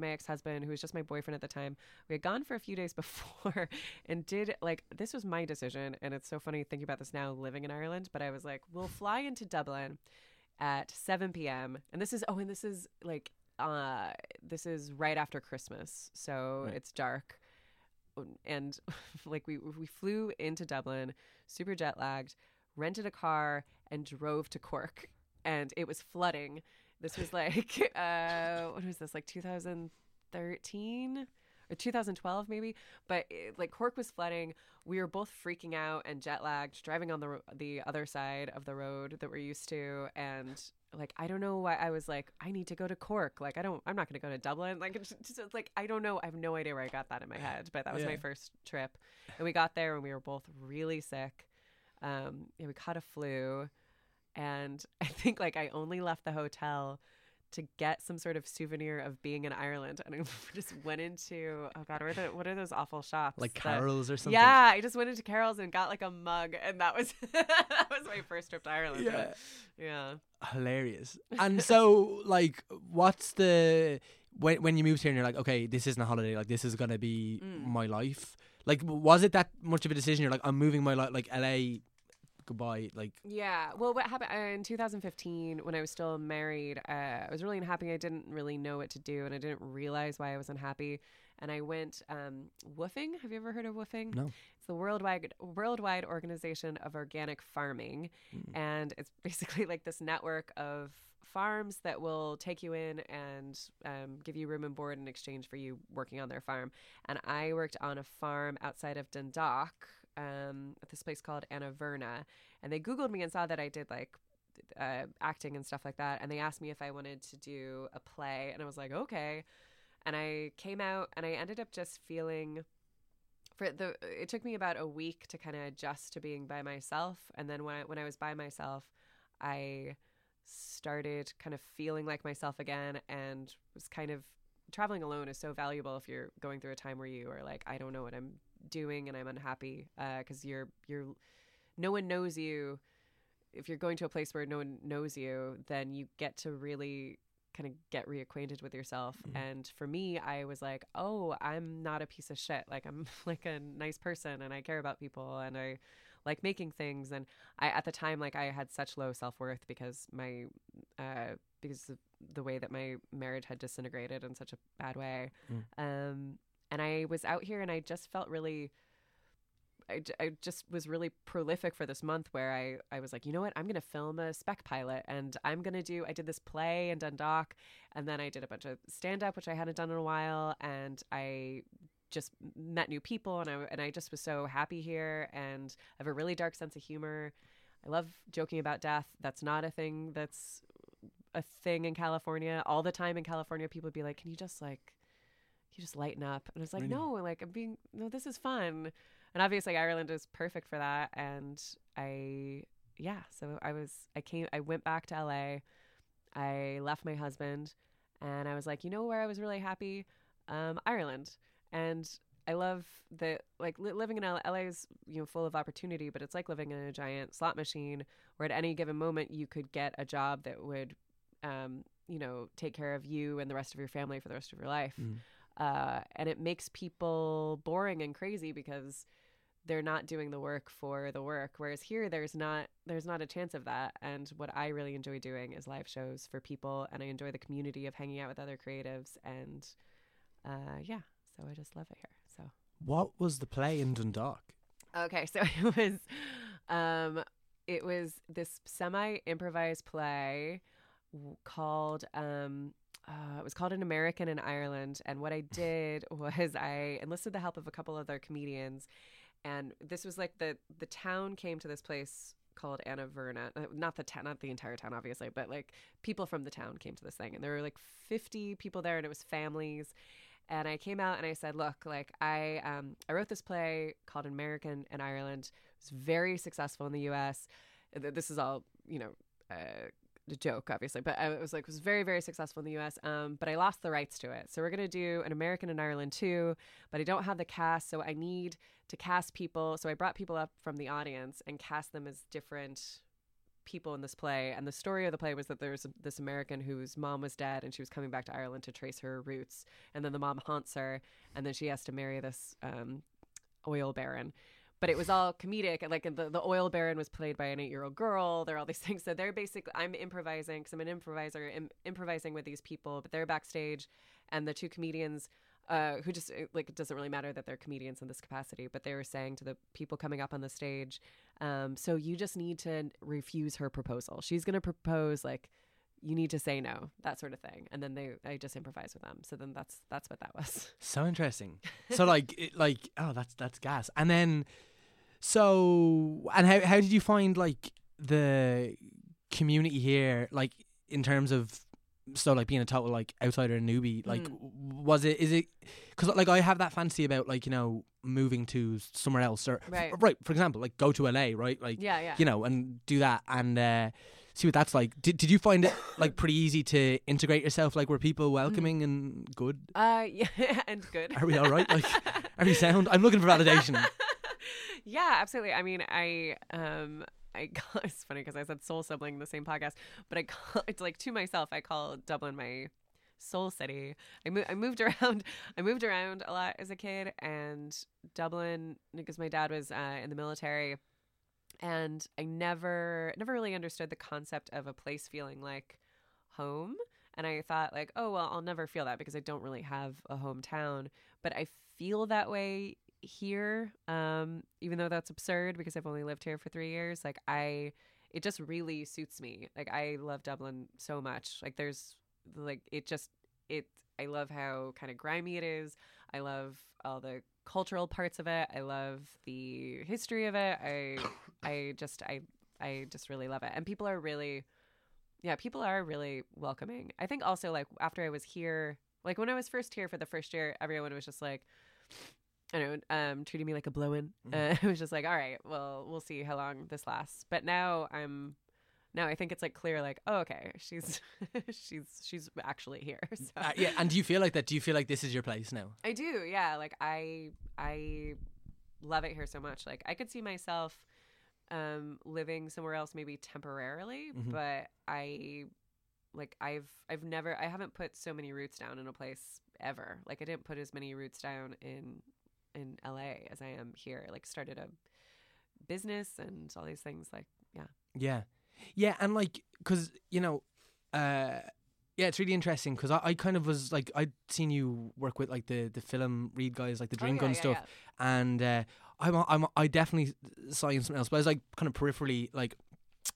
ex-husband, who was just my boyfriend at the time, we had gone for a few days before and did like, this was my decision. And it's so funny thinking about this now living in Ireland, but I was like, we'll fly into Dublin at 7 p.m. And this is, oh, and this is like, this is right after Christmas. So It's dark. And like we flew into Dublin, super jet lagged, rented a car, and drove to Cork, and it was flooding. This was like, what was this, like 2013 or 2012 maybe? But it, like Cork was flooding. We were both freaking out and jet lagged, driving on the other side of the road that we're used to. And like, I don't know why I was like, I need to go to Cork. Like, I'm not going to go to Dublin. Like, it's just like, I don't know. I have no idea where I got that in my head, but that was my first trip. And we got there and we were both really sick. We caught a flu. And I think like I only left the hotel to get some sort of souvenir of being in Ireland. And I just went into, oh God, what are those awful shops? Like Carol's or something? Yeah, I just went into Carol's and got like a mug. And that was that was my first trip to Ireland. Yeah. But, yeah. Hilarious. And so like what's the, when you moved here and you're like, okay, this isn't a holiday. Like this is going to be my life. Like was it that much of a decision? You're like, I'm moving my life, like LA... Goodbye. Like, yeah. Well, what happened in 2015 when I was still married, I was really unhappy. I didn't really know what to do, and I didn't realize why I was unhappy. And I went woofing. Have you ever heard of woofing? No. It's the worldwide organization of organic farming, and it's basically like this network of farms that will take you in and give you room and board in exchange for you working on their farm. And I worked on a farm outside of Dundalk, at this place called Anaverna, and they Googled me and saw that I did like acting and stuff like that, and they asked me if I wanted to do a play, and I was like, okay. And I came out and I ended up just feeling it took me about a week to kind of adjust to being by myself, and then when I was by myself, I started kind of feeling like myself again, and was kind of traveling alone is so valuable if you're going through a time where you are like, I don't know what I'm doing and I'm unhappy, because you're no one knows you. If you're going to a place where no one knows you, then you get to really kind of get reacquainted with yourself. And for me, I was like, oh, I'm not a piece of shit. Like I'm like a nice person, and I care about people, and I like making things. And I, at the time, like I had such low self-worth because my because of the way that my marriage had disintegrated in such a bad way. And I was out here and I just felt really I just was really prolific for this month where I was like, you know what, I'm going to film a spec pilot, and I did this play in Dundalk, and then I did a bunch of stand-up, which I hadn't done in a while, and I just met new people, and I just was so happy here, and I have a really dark sense of humor. I love joking about death. That's not a thing that's a thing in California. All the time in California, people would be like, can you just lighten up? And I was like, really? No, this is fun. And obviously Ireland is perfect for that. And I went back to LA. I left my husband, and I was like, you know where I was really happy? Ireland. And I love that, like, living in LA is, full of opportunity, but it's like living in a giant slot machine where at any given moment you could get a job that would, take care of you and the rest of your family for the rest of your life. Mm. And it makes people boring and crazy because they're not doing the work for the work. Whereas here, there's not a chance of that. And what I really enjoy doing is live shows for people. And I enjoy the community of hanging out with other creatives. And so I just love it here. So what was the play in Dundalk? Okay, so it was this semi-improvised play called it was called An American in Ireland. And what I did was I enlisted the help of a couple other comedians, and this was like the town came to this place called Anaverna. Not the entire town, obviously, but like people from the town came to this thing, and there were like 50 people there, and it was families. And I came out and I said, look, like I wrote this play called An American in Ireland. It was very successful in the U.S. This is all, a joke, obviously, but it was very, very successful in the U.S., but I lost the rights to it. So we're going to do An American in Ireland too, but I don't have the cast, so I need to cast people. So I brought people up from the audience and cast them as different people in this play. And the story of the play was that there was this American whose mom was dead, and she was coming back to Ireland to trace her roots. And then the mom haunts her, and then she has to marry this oil baron. But it was all comedic. Like the oil baron was played by an 8-year-old girl. There are all these things. So they're basically, I'm improvising because I'm an improviser, improvising with these people. But they're backstage, and the two comedians who just, like, it doesn't really matter that they're comedians in this capacity. But they were saying to the people coming up on the stage, so you just need to refuse her proposal. She's going to propose, like, you need to say no, that sort of thing. And then I just improvise with them. So then that's what that was. So interesting. So that's gas. And then. So, and how did you find, like, the community here, like, in terms of, so, like, being a total, like, outsider and newbie, like, because, like, I have that fantasy about, like, moving to somewhere else, or, right. Right, for example, like, go to LA, right? Like, yeah. And do that and see what that's like. Did you find it, like, pretty easy to integrate yourself? Like, were people welcoming and good? Yeah, and good. Are we all right? Like, are we sound? I'm looking for validation. Yeah, absolutely. I mean, it's funny because I said soul sibling in the same podcast, but I call Dublin my soul city. I moved around a lot as a kid, and Dublin, because my dad was in the military, and I never really understood the concept of a place feeling like home. And I thought, like, oh, well, I'll never feel that because I don't really have a hometown, but I feel that way here, even though that's absurd because I've only lived here for 3 years. Like, it just really suits me. Like, I love Dublin so much. Like, there's, like, I love how kind of grimy it is. I love all the cultural parts of it. I love the history of it. I just really love it. And people are really welcoming. I think also, like, after I was here, like, when I was first here for the first year, everyone was just like, I don't know, treating me like a blow-in. I was just like, all right, well, we'll see how long this lasts. But now I think it's, like, clear, like, oh, okay, she's actually here. So. Yeah, and do you feel like that? Do you feel like this is your place now? I do, yeah. Like, I love it here so much. Like, I could see myself living somewhere else maybe temporarily, but I haven't put so many roots down in a place ever. Like, I didn't put as many roots down in LA as I am here. Like, started a business and all these things. Like, yeah, and, like, because it's really interesting because I kind of was like, I'd seen you work with, like, the Film Read guys, like the Dream Gun stuff, and I definitely saw you in something else, but I was like kind of peripherally like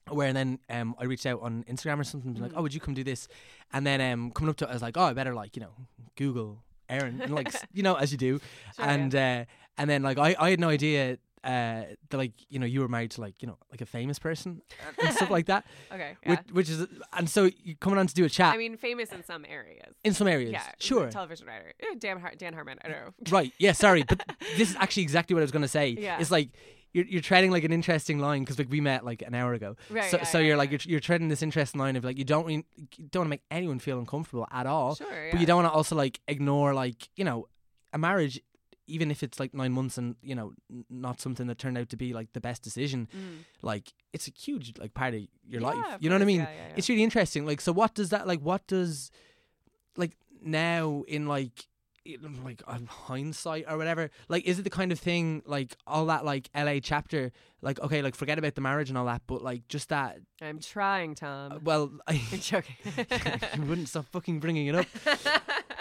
aware. And then I reached out on Instagram or something, like, oh, would you come do this? And then coming up to it, I was like, oh, I better like, you know, Google Erin, and like you know, as you do, sure, and yeah. And then like I had no idea that like, you know, you were married to like, you know, like a famous person and stuff like that. Okay, yeah. Which is, and so you're coming on to do a chat. I mean, famous in some areas. In some areas, yeah, sure. Television writer, Dan Harmon. I don't know. Right. Yeah. Sorry, but this is actually exactly what I was going to say. Yeah. It's like you're treading like an interesting line, because like we met like an hour ago. Right. So you're treading this interesting line of like, you don't want to make anyone feel uncomfortable at all. Sure. Yeah. But you don't want to also like ignore like, you know, a marriage. Even if it's like 9 months and, you know, not something that turned out to be like the best decision, like it's a huge like part of your life. You know what I mean? Yeah. It's really interesting. Like, so what does that, like, what does, like, now in like hindsight or whatever, like, is it the kind of thing, like all that like LA chapter, like, okay, like forget about the marriage and all that, but like just that. I'm trying, Tom. Well, I'm joking. You wouldn't stop fucking bringing it up.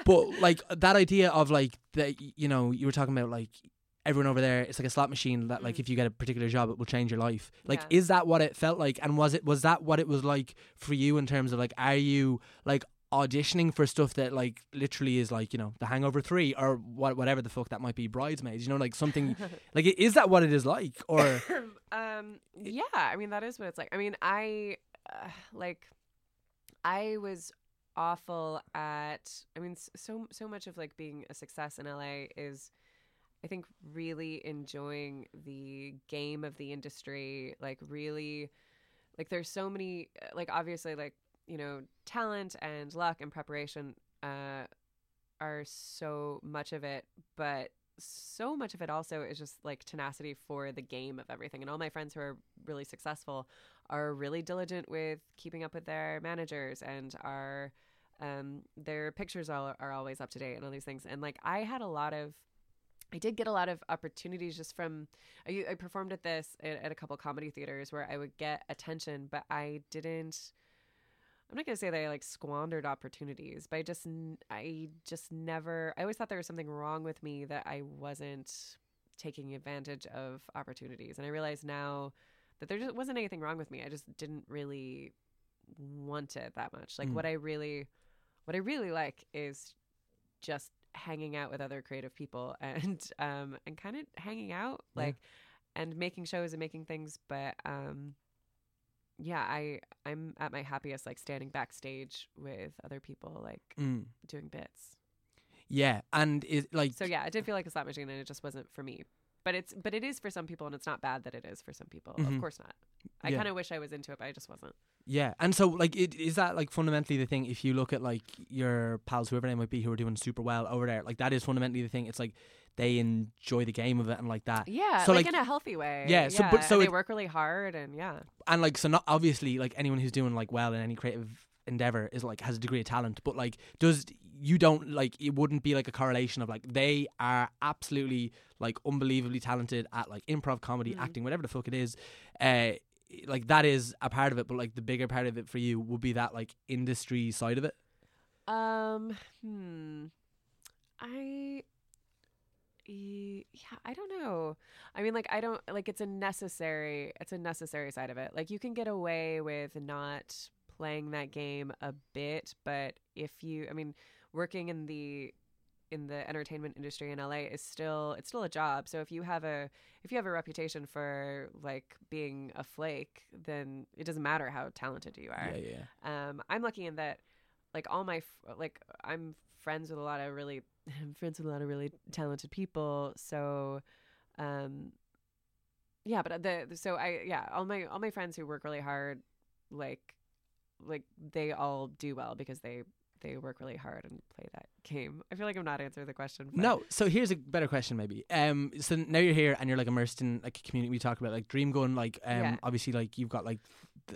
But like that idea of like that, you know, you were talking about like everyone over there, it's like a slot machine that like if you get a particular job, it will change your life. Like, is that what it felt like? And was that what it was like for you in terms of like, are you like auditioning for stuff that like literally is like, you know, The Hangover 3 or whatever the fuck that might be, Bridesmaids, you know, like something like, is that what it is like? Or yeah, I mean, that is what it's like. I mean, I was awful at, I mean, so much of like being a success in LA is, I think, really enjoying the game of the industry. Like, really, like there's so many, like obviously, like, you know, talent and luck and preparation are so much of it, but so much of it also is just like tenacity for the game of everything. And all my friends who are really successful are really diligent with keeping up with their managers, and are their pictures are always up to date and all these things. And like I did get a lot of opportunities just from, I performed at this at a couple comedy theaters where I would get attention, but I'm not going to say that I like squandered opportunities, but I always thought there was something wrong with me that I wasn't taking advantage of opportunities. And I realize now that there just wasn't anything wrong with me. I just didn't really want it that much. Like what I really like is just hanging out with other creative people and kind of hanging out, like, and making shows and making things. But, yeah, I'm at my happiest like standing backstage with other people, like doing bits. Yeah, and it like, so yeah, it did feel like a slot machine, and it just wasn't for me. But it is for some people, and it's not bad that it is for some people. Mm-hmm. Of course not. I kind of wish I was into it, but I just wasn't. Yeah, and so like, is that like fundamentally the thing? If you look at like your pals, whoever they might be, who are doing super well over there, like that is fundamentally the thing. It's like they enjoy the game of it and like that. Yeah, so like in a healthy way. Yeah. So, but, so they work really hard and yeah. And like, so not obviously like anyone who's doing like well in any creative endeavor is like has a degree of talent, but like it wouldn't be like a correlation of like they are absolutely like unbelievably talented at like improv, comedy, acting, whatever the fuck it is. Like that is a part of it, but like the bigger part of it for you would be that like industry side of it. Yeah, I don't know. I mean, like, I don't, like, it's a necessary side of it. Like, you can get away with not playing that game a bit, but working in the entertainment industry in LA is still a job. So if you have a reputation for like being a flake, then it doesn't matter how talented you are. Yeah. I'm lucky in that, like, all my I'm friends with a lot of really talented people. So, yeah, but all my friends who work really hard, like they all do well because they work really hard and play that game. I feel like I'm not answering the question. But. No. So here's a better question maybe. So now you're here and you're like immersed in like a community. We talk about like Dream Gun, like, obviously like you've got like,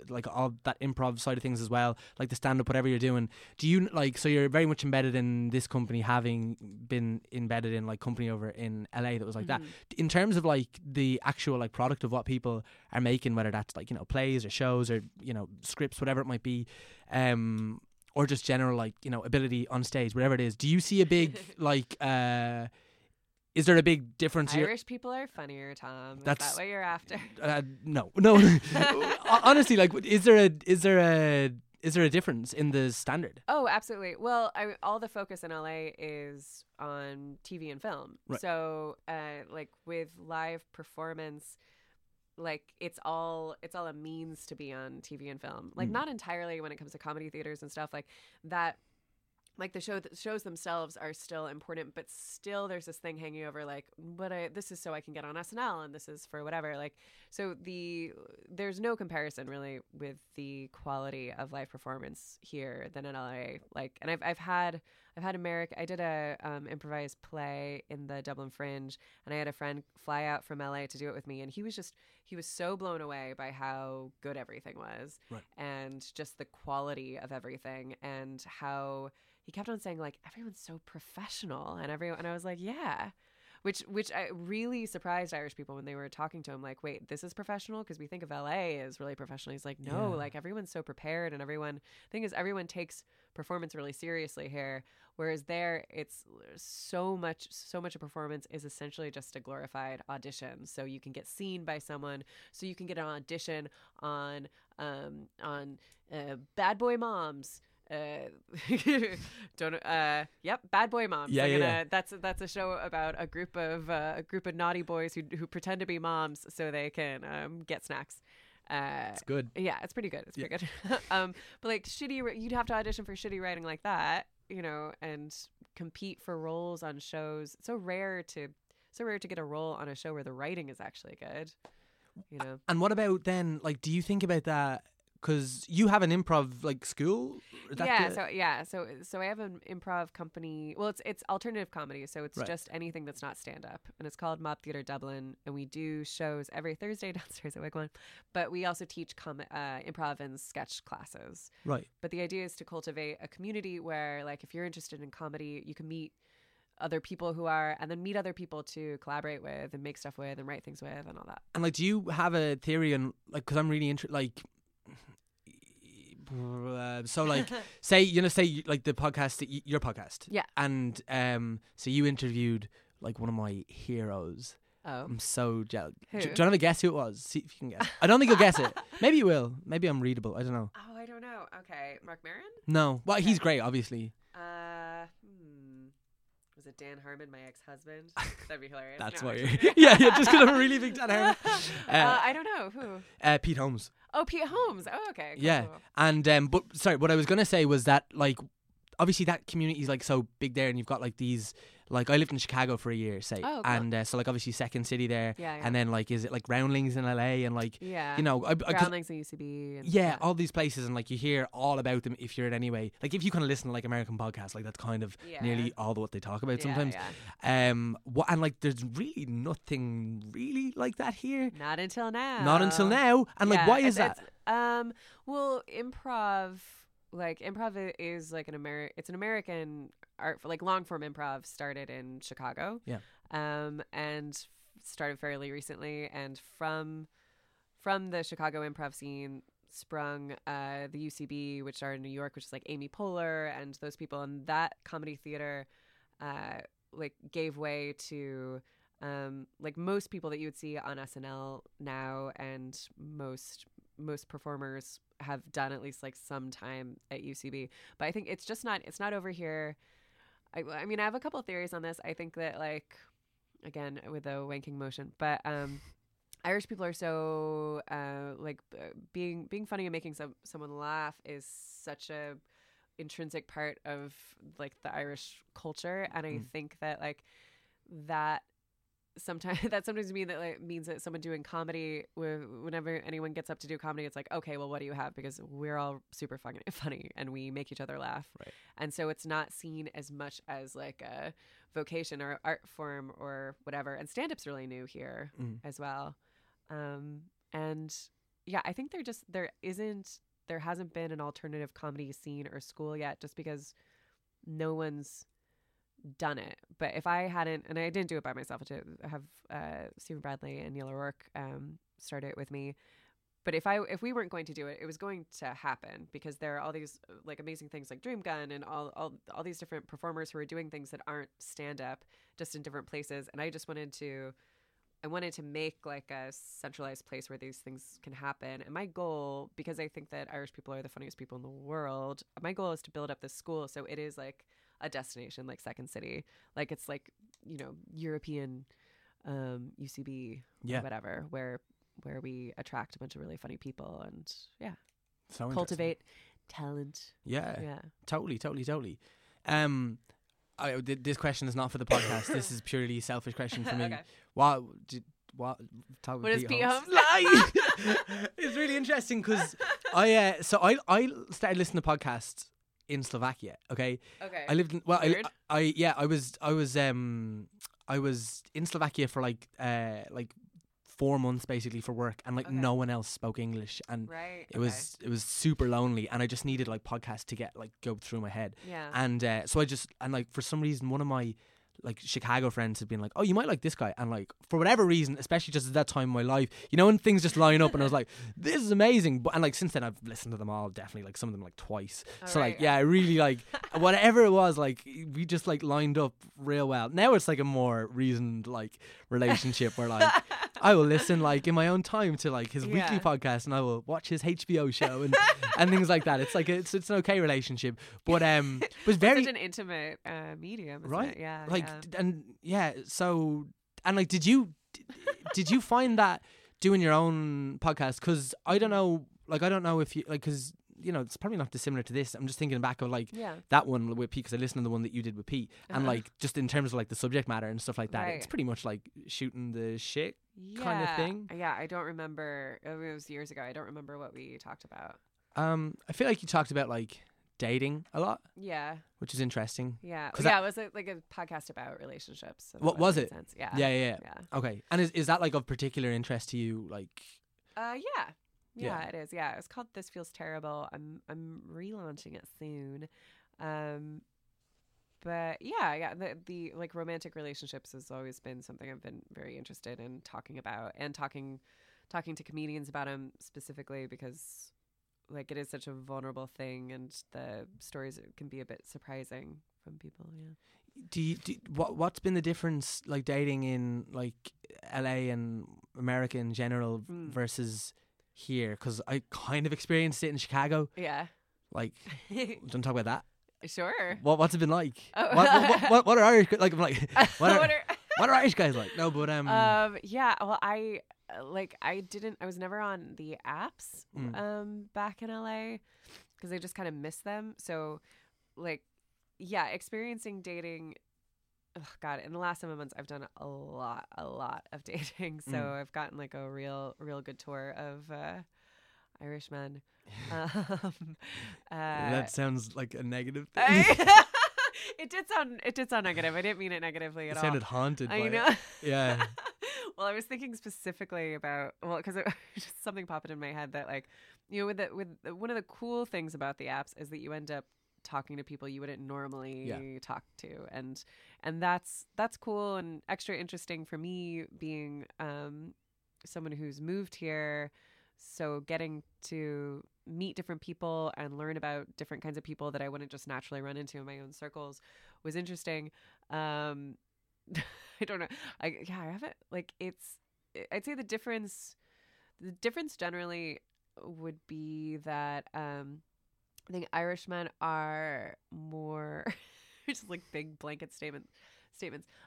like all that improv side of things as well, like the stand up, whatever you're doing. Do you like, so you're very much embedded in this company, having been embedded in like company over in LA that was like that. In terms of like the actual like product of what people are making, whether that's like, you know, plays or shows or, you know, scripts, whatever it might be, or just general like, you know, ability on stage, whatever it is, do you see a big like Is there a big difference here? Irish people are funnier, Tom. Is that what you're after? No. Honestly, like, is there a difference in the standard? Oh, absolutely. Well, all the focus in LA is on TV and film. Right. So, like with live performance, like it's all a means to be on TV and film. Like not entirely when it comes to comedy theaters and stuff like that. Like the shows themselves are still important, but still there's this thing hanging over like, this is so I can get on SNL and this is for whatever. Like, so there's no comparison really with the quality of live performance here than in LA. Like, and I've had I did a improvised play in the Dublin Fringe, and I had a friend fly out from LA to do it with me, and he was so blown away by how good everything was, right, and just the quality of everything, and how he kept on saying like everyone's so professional, and I was like, yeah. Which I really surprised Irish people when they were talking to him, like, wait, this is professional? Because we think of LA as really professional. He's like, no, like everyone's so prepared, and everyone takes performance really seriously here. Whereas there, it's so much of performance is essentially just a glorified audition. So you can get seen by someone, so you can get an audition on Bad Boy Moms. Bad Boy Moms. Yeah. That's a show about a group of naughty boys who pretend to be moms so they can get snacks. It's good. Yeah, it's pretty good. Pretty good. But like you'd have to audition for shitty writing like that, you know, and compete for roles on shows. It's so rare to get a role on a show where the writing is actually good, you know. And what about then? Like, do you think about that? Because you have an improv like school. So I have an improv company. Well, it's alternative comedy, so it's just anything that's not stand up, and it's called Mob Theatre Dublin. And we do shows every Thursday downstairs at Wigwam, but we also teach improv and sketch classes. Right. But the idea is to cultivate a community where, like, if you're interested in comedy, you can meet other people who are, and then meet other people to collaborate with and make stuff with and write things with and all that. And like, do you have a theory on like? Because I'm really interested, like. So like say like the podcast, your podcast, yeah, and so you interviewed like one of my heroes. Oh, I'm so jealous. Do you want to guess who it was? See if you can guess. I don't think you'll guess it. Maybe you will. Maybe I'm readable. I don't know. Oh, I don't know. Okay, Marc Maron? No. Well, okay. He's great, obviously. Was it Dan Harmon, my ex-husband? That'd be hilarious. That's why. Yeah, just because I'm a really big Dan Harmon. I don't know. Who? Pete Holmes. Oh, Pete Holmes. Oh, okay. Cool. Yeah. And, but sorry, what I was going to say was that, like, obviously that community is, like, so big there, and you've got, like, these, like, I lived in Chicago for a year, say. Oh, cool. And so, like, obviously Second City there. Yeah. And then, like, is it, like, Groundlings in LA and, like, you know. Groundlings in UCB. And yeah, all these places, and, like, you hear all about them if you're in any way. Like, if you kind of listen to, like, American podcasts, like, that's kind of nearly all what they talk about sometimes. Yeah. And, like, there's really nothing really like that here. Not until now. And, like, why is that? Well, improv... Like improv is like it's an American art, like long form improv started in Chicago, and started fairly recently. And from the Chicago improv scene sprung the UCB, which are in New York, which is like Amy Poehler and those people. And that comedy theater like gave way to like most people that you would see on SNL now, and most performers have done at least like some time at UCB, but I think it's just not over here. I mean, I have a couple of theories on this. I think that, like, again with the wanking motion, but Irish people are so like being funny and making someone laugh is such a intrinsic part of like the Irish culture, and I think that like that. Sometimes mean that like, means that someone doing comedy, whenever anyone gets up to do comedy, it's like, okay, well, what do you have? Because we're all super funny and we make each other laugh. Right. And so it's not seen as much as like a vocation or art form or whatever. And stand-up's really new here as well. And yeah, I think there hasn't been an alternative comedy scene or school yet, just because no one's done it. But if I hadn't, and I didn't do it by myself, I have Stephen Bradley and Neil O'Rourke start it with me, But if we weren't going to do it, it was going to happen because there are all these like amazing things like Dream Gun and all these different performers who are doing things that aren't stand up, just in different places. And I just wanted to make like a centralized place where these things can happen. And my goal, because I think that Irish people are the funniest people in the world, my goal is to build up this school so it is like a destination, like Second City, like it's like, you know, European UCB, yeah, whatever, where we attract a bunch of really funny people and yeah, so cultivate talent. Yeah, yeah, totally. This question is not for the podcast. This is purely a selfish question for me. Okay. What is Pete Holmes like? It's really interesting because I started listening to podcasts in Slovakia. Okay. I lived in, well, I was in Slovakia for like 4 months basically for work, and like no one else spoke English, and it was super lonely, and I just needed like podcasts to get like go through my head. Yeah. And so I just, and like for some reason one of my like Chicago friends had been like, oh, you might like this guy, and like for whatever reason, especially just at that time in my life, you know, when things just line up, and I was like, this is amazing. But and like since then I've listened to them all, definitely like some of them like twice. Yeah, I really like whatever it was, like we just like lined up real well. Now it's like a more reasoned like relationship where like I will listen like in my own time to like his weekly podcast, and I will watch his HBO show and, and things like that. It's like it's an okay relationship, but it was very such an intimate medium, isn't right? It? Yeah, like yeah. And yeah. So and like, did you find that doing your own podcast? Because I don't know if you like, because you know it's probably not dissimilar to this. I'm just thinking back of like that one with Pete, because I listened to the one that you did with Pete, and like just in terms of like the subject matter and stuff like that, it's pretty much like shooting the shit. Yeah, kind of thing. Yeah, I don't remember. I mean, it was years ago. I don't remember what we talked about. I feel like you talked about like dating a lot. Yeah, which is interesting. Yeah, it was like a podcast about relationships. So what was it? Sense. Yeah. Okay, and is that like of particular interest to you? Like, yeah, it is. Yeah, it's called This Feels Terrible. I'm relaunching it soon. But yeah, the like romantic relationships has always been something I've been very interested in talking about, and talking to comedians about them specifically, because like it is such a vulnerable thing, and the stories can be a bit surprising from people. Yeah. What's been the difference like dating in like LA and America in general versus here? Because I kind of experienced it in Chicago. Yeah. Like, don't talk about that. Sure. What's it been like? Oh. What are Irish like? I'm like, what are Irish guys like? No, but yeah. Well, I was never on the apps back in LA, because I just kind of missed them. So, like, yeah, experiencing dating. Oh God, in the last 7 months, I've done a lot of dating. So I've gotten like a real good tour of Irish men. That sounds like a negative thing. It did sound negative. I didn't mean it negatively at all. It sounded haunted. I know. Yeah. Well, I was thinking specifically about, well, because just something popped in my head that like, you know, with one of the cool things about the apps is that you end up talking to people you wouldn't normally talk to, and that's cool and extra interesting for me being someone who's moved here. So getting to meet different people and learn about different kinds of people that I wouldn't just naturally run into in my own circles was interesting. I don't know. I haven't, like, I'd say the difference generally would be that I think Irishmen are more just like big blanket statements.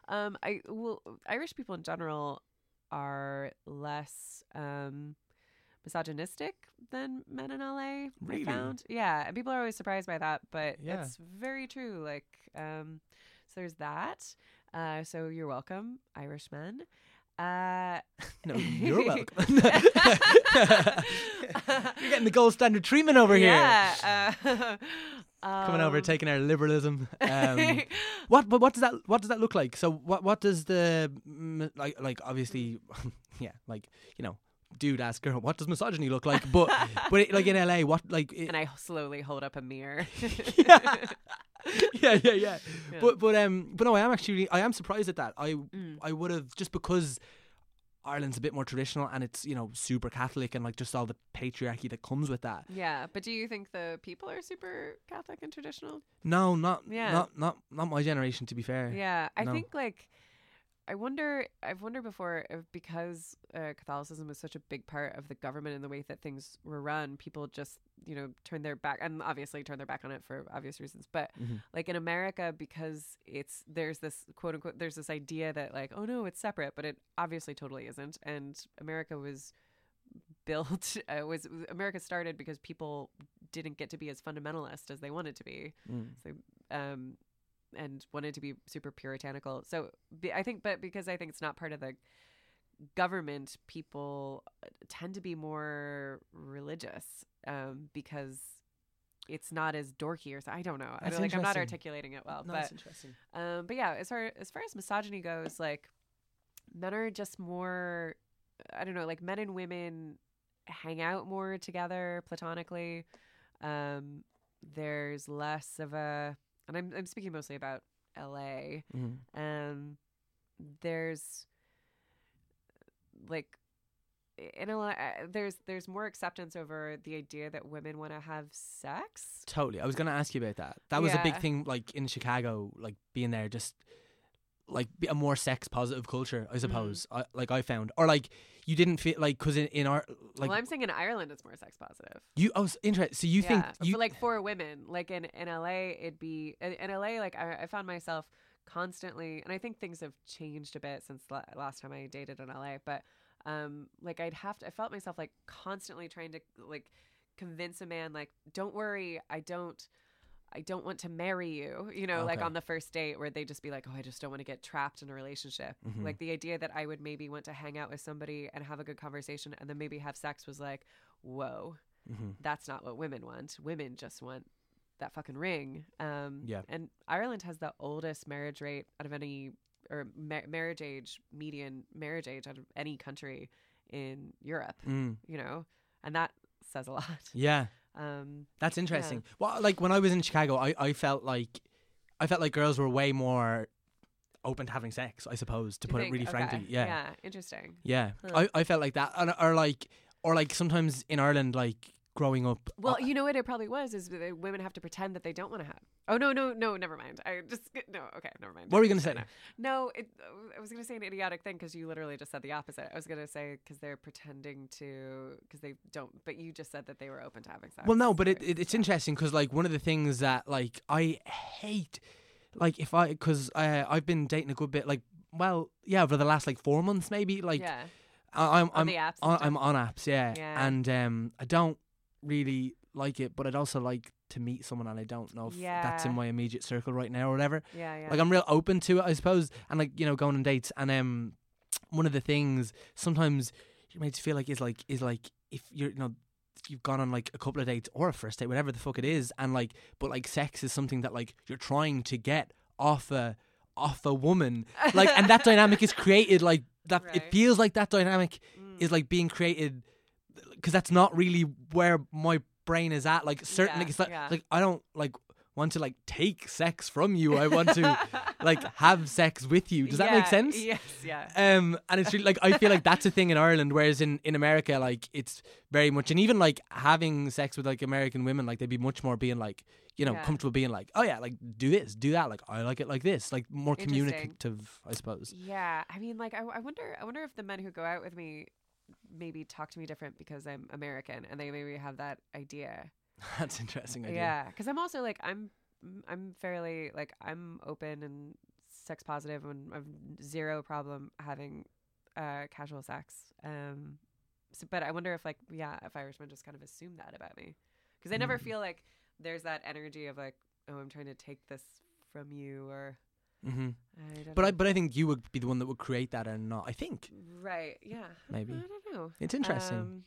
Irish people in general are less misogynistic than men in LA. Really? I found. Yeah, and people are always surprised by that, but it's very true. Like, so there's that. So you're welcome, Irish men. No, you're welcome. You're getting the gold standard treatment over here. Yeah. Coming over, taking our liberalism. What does that look like? So what does the like obviously, yeah, like, you know, dude, ask her, what does misogyny look like? But it, like in LA, what like? It, and I slowly hold up a mirror. Yeah. But no, I am surprised at that. I would have, just because Ireland's a bit more traditional and it's, you know, super Catholic and like just all the patriarchy that comes with that. Yeah, but do you think the people are super Catholic and traditional? No, not my generation, to be fair. Yeah, I think like I've wondered before if because Catholicism was such a big part of the government and the way that things were run, people just, you know, turned their back and obviously turned their back on it for obvious reasons. But like in America, because there's this quote unquote, there's this idea that like, oh no, it's separate, but it obviously totally isn't. And America was built, America started because people didn't get to be as fundamentalist as they wanted to be. So and wanted to be super puritanical. So I think it's not part of the government, people tend to be more religious because it's not as dorky or so. I don't know. I feel like I'm not articulating it well. No, but that's interesting. But yeah, as far as misogyny goes, like men are just more, I don't know, like men and women hang out more together platonically. There's less of a, and I'm speaking mostly about LA. There's like in a lot, there's more acceptance over the idea that women want to have sex. Totally. I was going to ask you about that. That was a big thing, like in Chicago, like being there, just like a more sex positive culture, I suppose. I found, or like you didn't feel like, because in our like, well, I'm saying in Ireland it's more sex positive. I was interested. So you think you, but like for women, like in LA it'd be in LA like I found myself constantly, and I think things have changed a bit since last time I dated in LA, but like I felt myself like constantly trying to like convince a man like, don't worry, I don't want to marry you, you know, like on the first date where they just be like, oh, I just don't want to get trapped in a relationship. Like the idea that I would maybe want to hang out with somebody and have a good conversation and then maybe have sex was like, whoa, that's not what women want. Women just want that fucking ring. And Ireland has the oldest marriage rate out of any, or marriage age, median marriage age out of any country in Europe, you know, and that says a lot. Yeah. That's interesting. Yeah. Well, like when I was in Chicago, I felt like girls were way more open to having sex, I suppose, to put it really frankly. Yeah. Yeah. Interesting. Yeah. I felt like that, and or like sometimes in Ireland, like growing up. Well, you know what it probably was is that women have to pretend that they don't want to have. Oh no, never mind. Never mind. What were you gonna say? No, I was gonna say an idiotic thing because you literally just said the opposite. I was gonna say because they're pretending to, because they don't. But you just said that they were open to having sex. Well, no, but it's interesting because like one of the things that like I hate, like I've been dating a good bit, like over the last like 4 months maybe, like I'm on apps, and I don't really like it, but I'd also like to meet someone, and I don't know if that's in my immediate circle right now or whatever. Like I'm real open to it, I suppose, and like, you know, going on dates, and one of the things sometimes you might feel like is like if you're, you know, you've gone on like a couple of dates or a first date, whatever the fuck it is, and like, but like sex is something that like you're trying to get off a woman, like, and that dynamic is created like that. Right. It feels like that dynamic is like being created, because that's not really where my brain is at. Like certainly, it's like I don't like want to like take sex from you. I want to like have sex with you. Does that make sense? Yes. Yeah. And it's really, like I feel like that's a thing in Ireland, whereas in America, like it's very much, and even like having sex with like American women, like they'd be much more being like, you know, comfortable being like, oh yeah, like do this, do that, like I like it like this, like more communicative, I suppose. Yeah. I mean, like I wonder if the men who go out with me maybe talk to me different because I'm American and they maybe have that idea. That's an interesting idea. Yeah, because I'm also like I'm fairly like I'm open and sex positive and I've zero problem having casual sex. So, but I wonder if like if Irishmen just kind of assume that about me, because I never feel like there's that energy of like, oh, I'm trying to take this from you, or I think you would be the one that would create that, and not, I think. Right. Yeah. Maybe. I don't know. It's interesting.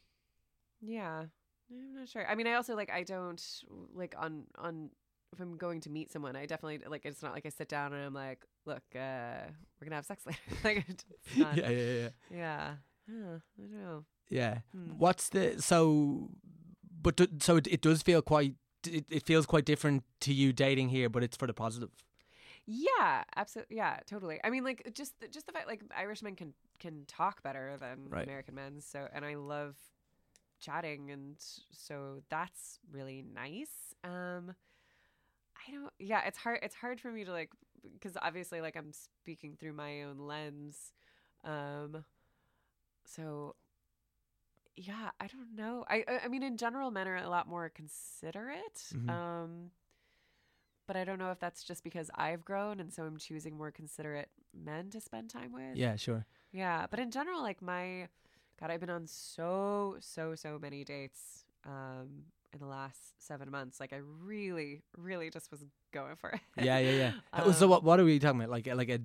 Yeah. I'm not sure. I mean, I also like, I don't like on if I'm going to meet someone, I definitely like, it's not like I sit down and I'm like, look, we're going to have sex later. Like, it's not, Yeah. I don't know. Yeah. What's the, so it does feel quite different to you dating here, but it's for the positive. Yeah, absolutely. Yeah, totally. I mean, like, just the fact, like, Irish men can talk better than American men. So, and I love chatting, and so that's really nice. I don't. Yeah, it's hard. It's hard for me to, like, because obviously, like, I'm speaking through my own lens. So, yeah, I don't know. I mean, in general, men are a lot more considerate. Mm-hmm. But I don't know if that's just because I've grown and so I'm choosing more considerate men to spend time with. Yeah, sure. Yeah, but in general, like, my God, I've been on so many dates in the last 7 months. Like, I really just was going for it. Yeah. So what are we talking about? Like a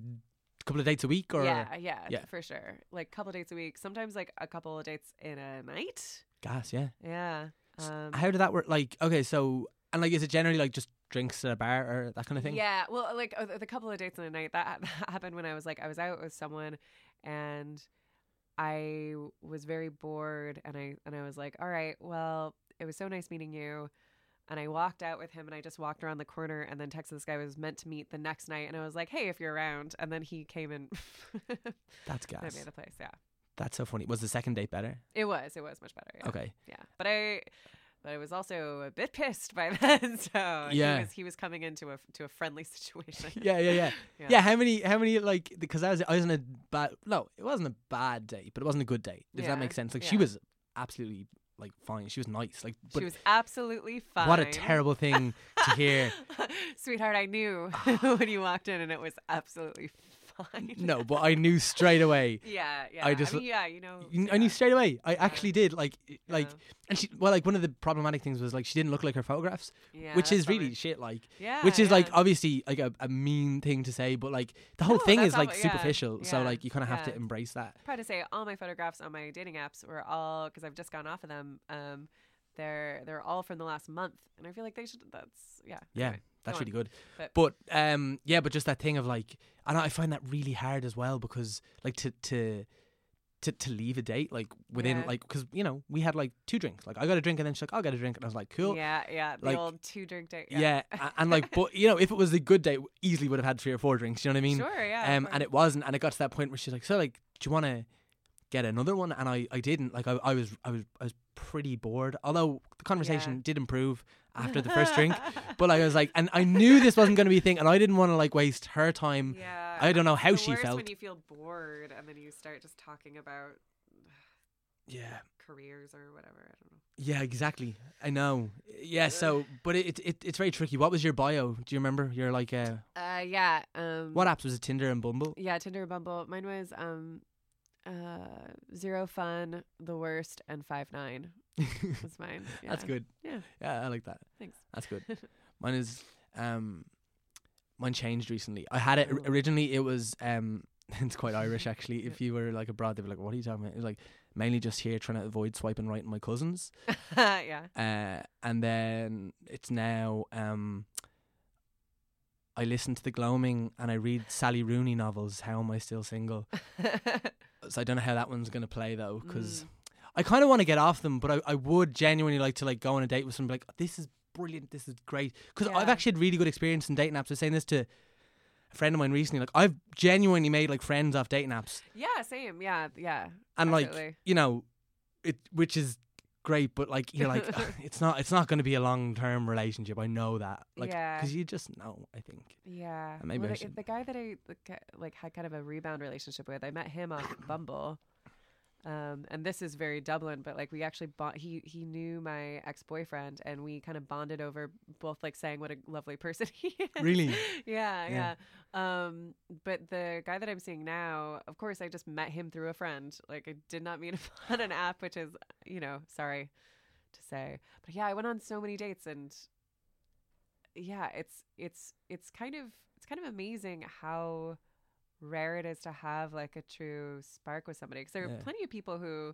couple of dates a week, or yeah, for sure. Like, couple of dates a week. Sometimes like a couple of dates in a night. Gas, yeah. Yeah. How did that work? Like, okay, so, and like, is it generally like just drinks at a bar or that kind of thing? Yeah, well, like the couple of dates in a night, that happened when I was out with someone, and I was very bored, and I was like, all right, well, it was so nice meeting you. And I walked out with him, and I just walked around the corner, and then texted this guy I was meant to meet the next night, and I was like, hey, if you're around. And then he came in. That's gas. That made the place, yeah. That's so funny. Was the second date better? It was much better, yeah. Okay. Yeah. But I was also a bit pissed by then, so yeah. He was coming into a friendly situation. Yeah. Yeah, how many like, because I was in a bad, no, it wasn't a bad date, but it wasn't a good date. Does that make sense? Like, she was absolutely like fine. She was nice. Like, but she was absolutely fine. What a terrible thing to hear. Sweetheart, I knew when you walked in, and it was absolutely fine. No, but I knew straight away. Yeah. I knew straight away. I actually did. Like, and she, well, like, one of the problematic things was, like, she didn't look like her photographs, which is really shit. Like, which is like obviously like a mean thing to say, but like the whole thing is like superficial. Yeah. So like you kind of have to embrace that. Proud to say all my photographs on my dating apps were all, because I've just gone off of them. They're all from the last month, and I feel like they should. That's Anyway. That's really good. But just that thing of like, and I find that really hard as well, because like to leave a date like within like, because you know we had like two drinks. Like I got a drink and then she's like, I'll get a drink, and I was like, cool. Yeah. The like, old 2-drink date. Yeah, and like, but you know, if it was a good date, easily would have had 3 or 4 drinks. You know what I mean? Sure. Yeah. And it wasn't, and it got to that point where she's like, so like, do you want to get another one? And I didn't. Like I was pretty bored, although the conversation did improve after the first drink, but like I was like, and I knew this wasn't going to be a thing, and I didn't want to like waste her time. I don't know how she felt. It's when you feel bored and then you start just talking about careers or whatever. I don't know. Yeah, exactly. I know. Yeah. So, but it's very tricky. What was your bio? Do you remember? You're like what apps was it? Tinder and Bumble. Yeah, Tinder and Bumble. Mine was Zero Fun, The Worst, and 5'9". That's mine. Yeah. That's good. Yeah, I like that. Thanks. That's good. Mine is mine changed recently. I had it originally. It was it's quite Irish actually. If you were like abroad, they'd be like, "What are you talking about?" It was like mainly just here trying to avoid swiping right on my cousins. And then it's now I listen to The Gloaming and I read Sally Rooney novels. How am I still single? So I don't know how that one's going to play, though, because I kind of want to get off them, but I would genuinely like to like go on a date with someone and be like, this is brilliant, this is great. Because I've actually had really good experience in dating apps. I was saying this to a friend of mine recently. Like, I've genuinely made like friends off dating apps. Yeah, same. Yeah. And absolutely. Like, you know, it, which is great, but like, you're like, it's not going to be a long-term relationship. I know that. Like, because you just know, I think. Yeah. And maybe the guy that I like had kind of a rebound relationship with, I met him on Bumble. And this is very Dublin, but like we actually he knew my ex-boyfriend, and we kind of bonded over both like saying what a lovely person he is. Really? Yeah. But the guy that I'm seeing now, of course, I just met him through a friend. Like I did not meet him on an app, which is, you know, sorry to say, but yeah, I went on so many dates, and yeah, it's kind of amazing how rare it is to have like a true spark with somebody, because there are plenty of people who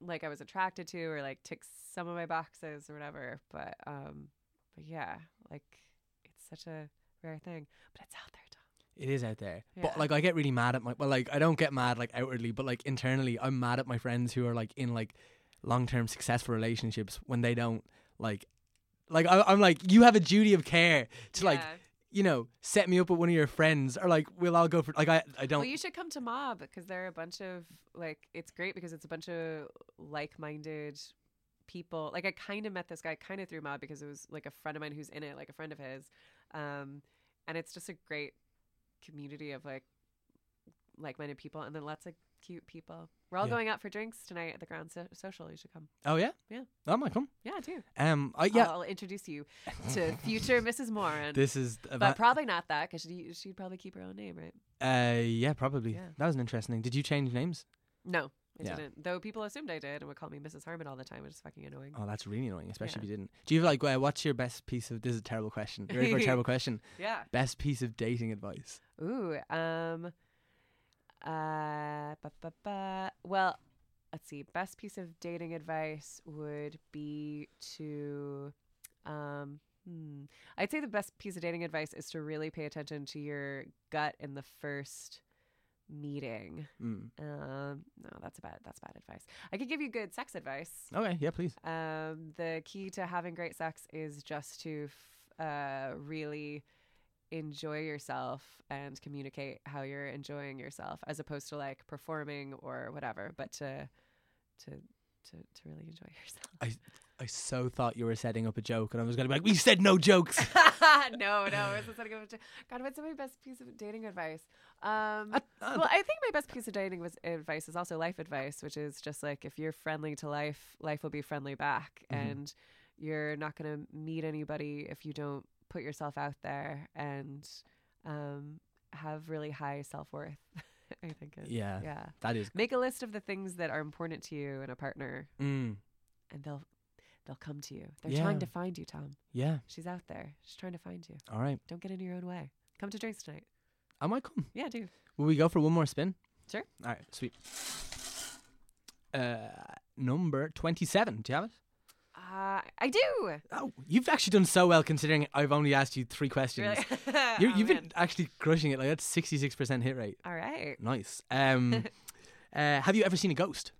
like I was attracted to or like tick some of my boxes or whatever, but yeah, like it's such a rare thing, but it's out there, Tom. It is out there, but like I get really mad at I don't get mad like outwardly, but like internally I'm mad at my friends who are like in like long-term successful relationships when they don't like I'm like, you have a duty of care to like you know, set me up with one of your friends, or like we'll all go for like I don't. Well, you should come to Mob because they're a bunch of like, it's great because it's a bunch of like-minded people. Like I kind of met this guy kind of through Mob because it was like a friend of mine who's in it, like a friend of his, and it's just a great community of like-minded people, and then lots of cute people. We're all going out for drinks tonight at the Ground Social. You should come. Oh yeah, yeah. I might come. Yeah, too. I'll introduce you to future Mrs. Moran. This is, but probably not that because she'd probably keep her own name, right? Yeah, probably. Yeah. That was an interesting thing. Did you change names? No, I didn't. Though people assumed I did and would call me Mrs. Harmon all the time, which is fucking annoying. Oh, that's really annoying, especially if you didn't. Do you like? What's your best piece of? This is a terrible question. You ready for a terrible question? Yeah. Best piece of dating advice. Ooh. Well, let's see. Best piece of dating advice would be to, I'd say the best piece of dating advice is to really pay attention to your gut in the first meeting. No, that's bad advice. I could give you good sex advice. Okay, yeah, please. The key to having great sex is just to really enjoy yourself and communicate how you're enjoying yourself, as opposed to like performing or whatever, but to really enjoy yourself. I so thought you were setting up a joke and I was going to be like, we said no jokes. No, we're setting up a joke. God, what's my best piece of dating advice? Well, I think my best piece of dating advice is also life advice, which is just like, if you're friendly to life, life will be friendly back. Mm-hmm. And you're not going to meet anybody if you don't put yourself out there and have really high self-worth. I think yeah, that is. Make a list of the things that are important to you in a partner, and they'll come to you. They're trying to find you, Tom. Yeah, she's out there. She's trying to find you. All right, don't get in your own way. Come to drinks tonight. I might come. Yeah, do. Will we go for one more spin? Sure. All right, sweet. Number 27. Do you have it? I do. Oh, you've actually done so well considering I've only asked you 3 questions. Really? You've been actually crushing it. Like, that's 66% hit rate. All right. Nice. Have you ever seen a ghost?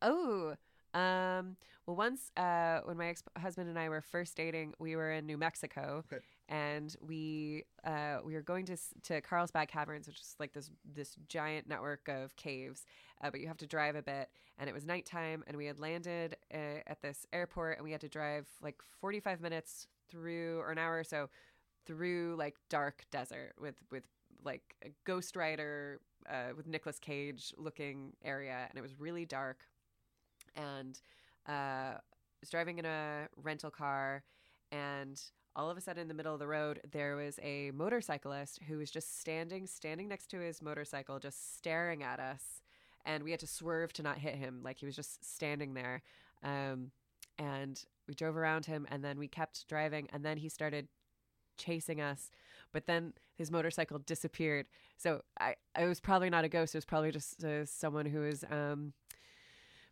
Oh, well, once when my ex-husband and I were first dating, we were in New Mexico. Okay. And we were going to Carlsbad Caverns, which is like this giant network of caves, but you have to drive a bit. And it was nighttime, and we had landed at this airport, and we had to drive like 45 minutes through, or an hour or so, through like dark desert with like a Ghost Rider with Nicolas Cage looking area, and it was really dark. And I was driving in a rental car, and all of a sudden, in the middle of the road, there was a motorcyclist who was just standing next to his motorcycle, just staring at us. And we had to swerve to not hit him. Like, he was just standing there. And we drove around him, and then we kept driving, and then he started chasing us. But then his motorcycle disappeared. So it was probably not a ghost. It was probably just someone who was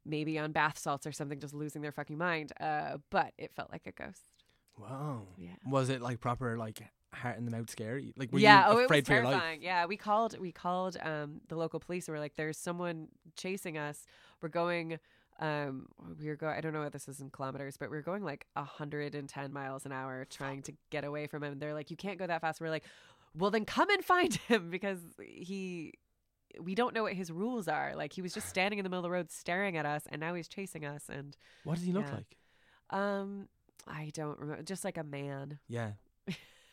maybe on bath salts or something, just losing their fucking mind. But it felt like a ghost. Wow. Yeah. Was it like proper, like heart in the mouth scary? Like, were you afraid for your life? Yeah, it was terrifying. Yeah, we called the local police, and we're like, "There's someone chasing us. We're going. I don't know what this is in kilometers, but we're going like 110 miles an hour, trying to get away from him." And they're like, "You can't go that fast." We're like, "Well, then come and find him because we don't know what his rules are. Like, he was just standing in the middle of the road, staring at us, and now he's chasing us." And what does he look like? I don't remember. Just like a man. Yeah.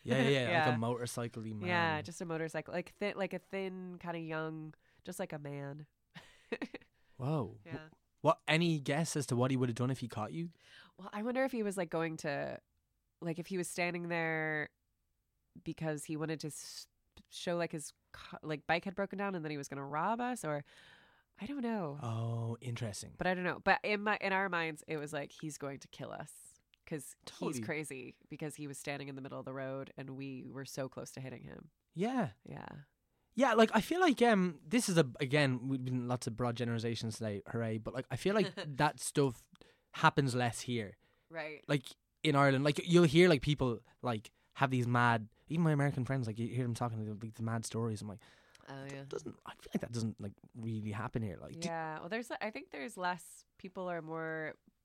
Like a motorcycle-y man. Yeah, just a motorcycle. Like a thin, kind of young, just like a man. Whoa. Yeah. What? Any guess as to what he would have done if he caught you? Well, I wonder if he was like going to, like if he was standing there because he wanted to show like his bike had broken down and then he was going to rob us, or I don't know. Oh, interesting. But I don't know. But in our minds, it was like, he's going to kill us. Because he's crazy, because he was standing in the middle of the road and we were so close to hitting him. Yeah. Yeah. Yeah, like, I feel like this is, again, we've been lots of broad generalizations today, hooray, but like I feel like that stuff happens less here. Right. Like, in Ireland, like, you'll hear, like, people, like, have these mad, even my American friends, like, you hear them talking, like, the mad stories. I'm like, I feel like that doesn't, like, really happen here. Like, yeah, well, I think there's less,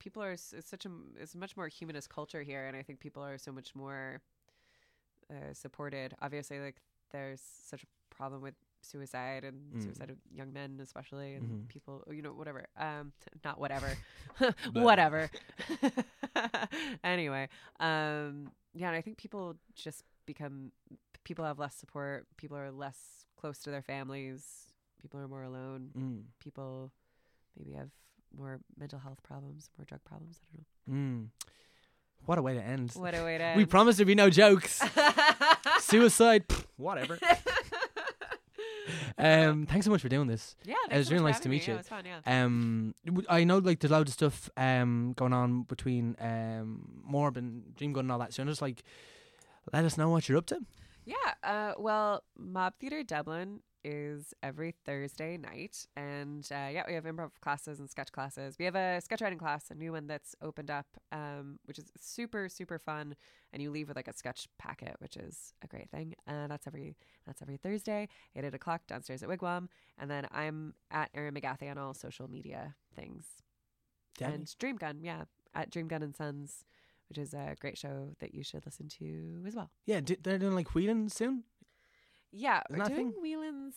it's much more humanist culture here, and I think people are so much more supported. Obviously, like, there's such a problem with suicide and suicide of young men especially, and people, you know, whatever, not whatever whatever anyway, yeah, and I think people just become, people have less support, people are less close to their families, people are more alone, people maybe have more mental health problems, more drug problems, I don't know. What a way to end. What a way to end. We promised there'd be no jokes. Suicide, pff, whatever. Thanks so much for doing this. Yeah, it was so really nice to meet you. Yeah, it was fun, yeah. I know, like, there's loads of stuff going on between Morb and Dream Gun and all that. So I'm just like, let us know what you're up to. Yeah. Well, Mob Theatre Dublin is every Thursday night, and yeah, we have improv classes and sketch classes. We have a sketch writing class, a new one that's opened up, which is super, super fun, and you leave with like a sketch packet, which is a great thing. That's every Thursday, 8 o'clock downstairs at Wigwam, and then I'm at Erin McGahey on all social media things. Danny. And Dream Gun, yeah, at Dream Gun and Sons, which is a great show that you should listen to as well. Yeah, they're doing like Whelan's soon. Yeah, we're doing Whelan's.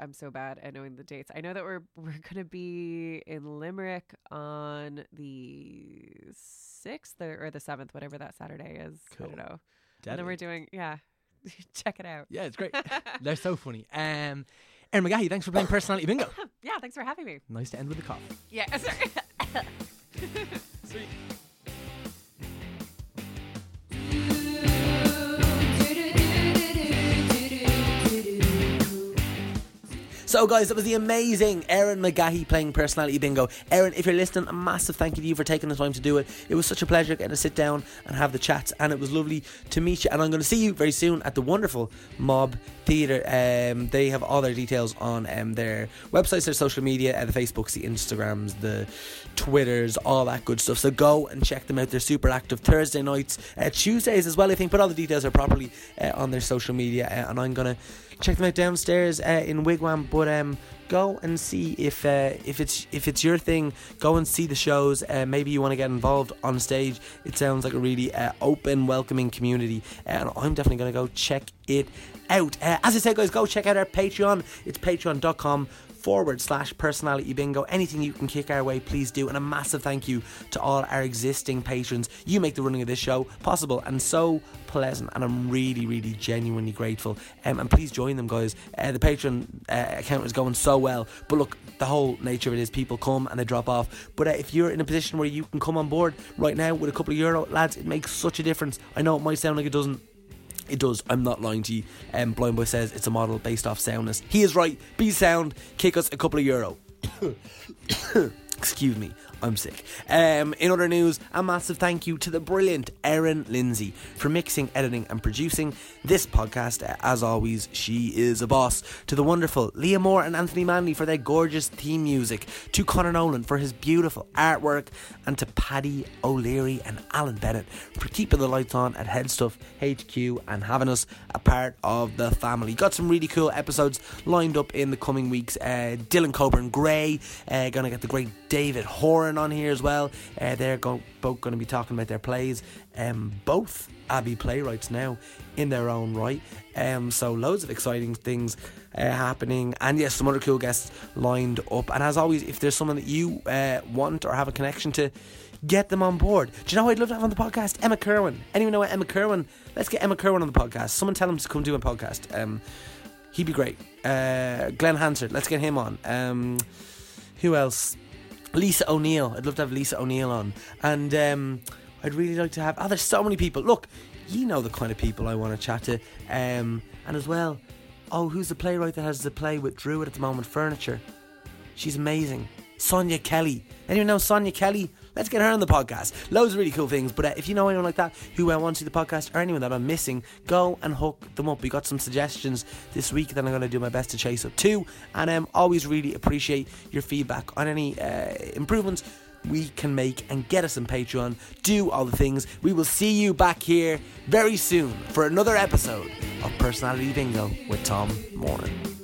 I'm so bad at knowing the dates. I know that we're gonna be in Limerick on the 6th or the 7th, whatever that Saturday is. Cool. I don't know. Deadly. And then we're doing, yeah. Check it out. Yeah, it's great. They're so funny. Erin McGahey, thanks for playing Personality Bingo. Yeah, thanks for having me. Nice to end with a cough. Yeah, sorry. Sweet. So guys, that was the amazing Erin McGahey playing Personality Bingo. Erin, if you're listening, a massive thank you to you for taking the time to do it. It was such a pleasure getting to sit down and have the chats, and it was lovely to meet you, and I'm going to see you very soon at the wonderful Mob Theatre. They have all their details on their websites, their social media, the Facebooks, the Instagrams, the Twitters, all that good stuff. So go and check them out. They're super active Thursday nights, Tuesdays as well, I think, but all the details are properly on their social media, and I'm going to check them out downstairs in Wigwam. But go and see if it's your thing. Go and see the shows. Maybe you want to get involved on stage. It sounds like a really open, welcoming community, and I'm definitely going to go check it out. As I said, guys, go check out our Patreon. It's patreon.com/personality bingo. Anything you can kick our way, please do. And a massive thank you to all our existing patrons. You make the running of this show possible and so pleasant, and I'm really, really genuinely grateful. And please join them, guys. The Patreon account is going so well, but look, the whole nature of it is people come and they drop off. But if you're in a position where you can come on board right now with a couple of euro, lads, it makes such a difference. I know it might sound like it doesn't. It does. I'm not lying to you. Blind Boy says it's a model based off soundness. He is right. Be sound. Kick us a couple of euro. Excuse me. I'm sick. In other news, a massive thank you to the brilliant Erin Lindsay for mixing, editing and producing this podcast. As always, she is a boss. To the wonderful Leah Moore and Anthony Manley for their gorgeous theme music, to Connor Nolan for his beautiful artwork, and to Paddy O'Leary and Alan Bennett for keeping the lights on at Headstuff HQ and having us a part of the family. Got some really cool episodes lined up in the coming weeks. Dylan Coburn Gray, gonna get the great David Horan on here as well. They're both going to be talking about their plays, both Abbey playwrights now in their own right, so loads of exciting things happening, and yes, some other cool guests lined up. And as always, if there's someone that you want or have a connection to, get them on board. Do you know who I'd love to have on the podcast? Emma Curwen. Anyone know Emma Curwen? Let's get Emma Curwen on the podcast. Someone tell him to come do a podcast. He'd be great. Glenn Hansard, let's get him on. Who else? Lisa O'Neill. I'd love to have Lisa O'Neill on. And I'd really like to have... Oh, there's so many people. Look, you know the kind of people I want to chat to. And as well... Oh, who's the playwright that has the play with Druid at the moment? Furniture. She's amazing. Sonia Kelly. Anyone know Sonia Kelly? Let's get her on the podcast. Loads of really cool things. But if you know anyone like that who wants to do the podcast, or anyone that I'm missing, go and hook them up. We got some suggestions this week that I'm going to do my best to chase up too. And I always really appreciate your feedback on any improvements we can make, and get us on Patreon. Do all the things. We will see you back here very soon for another episode of Personality Bingo with Tom Moran.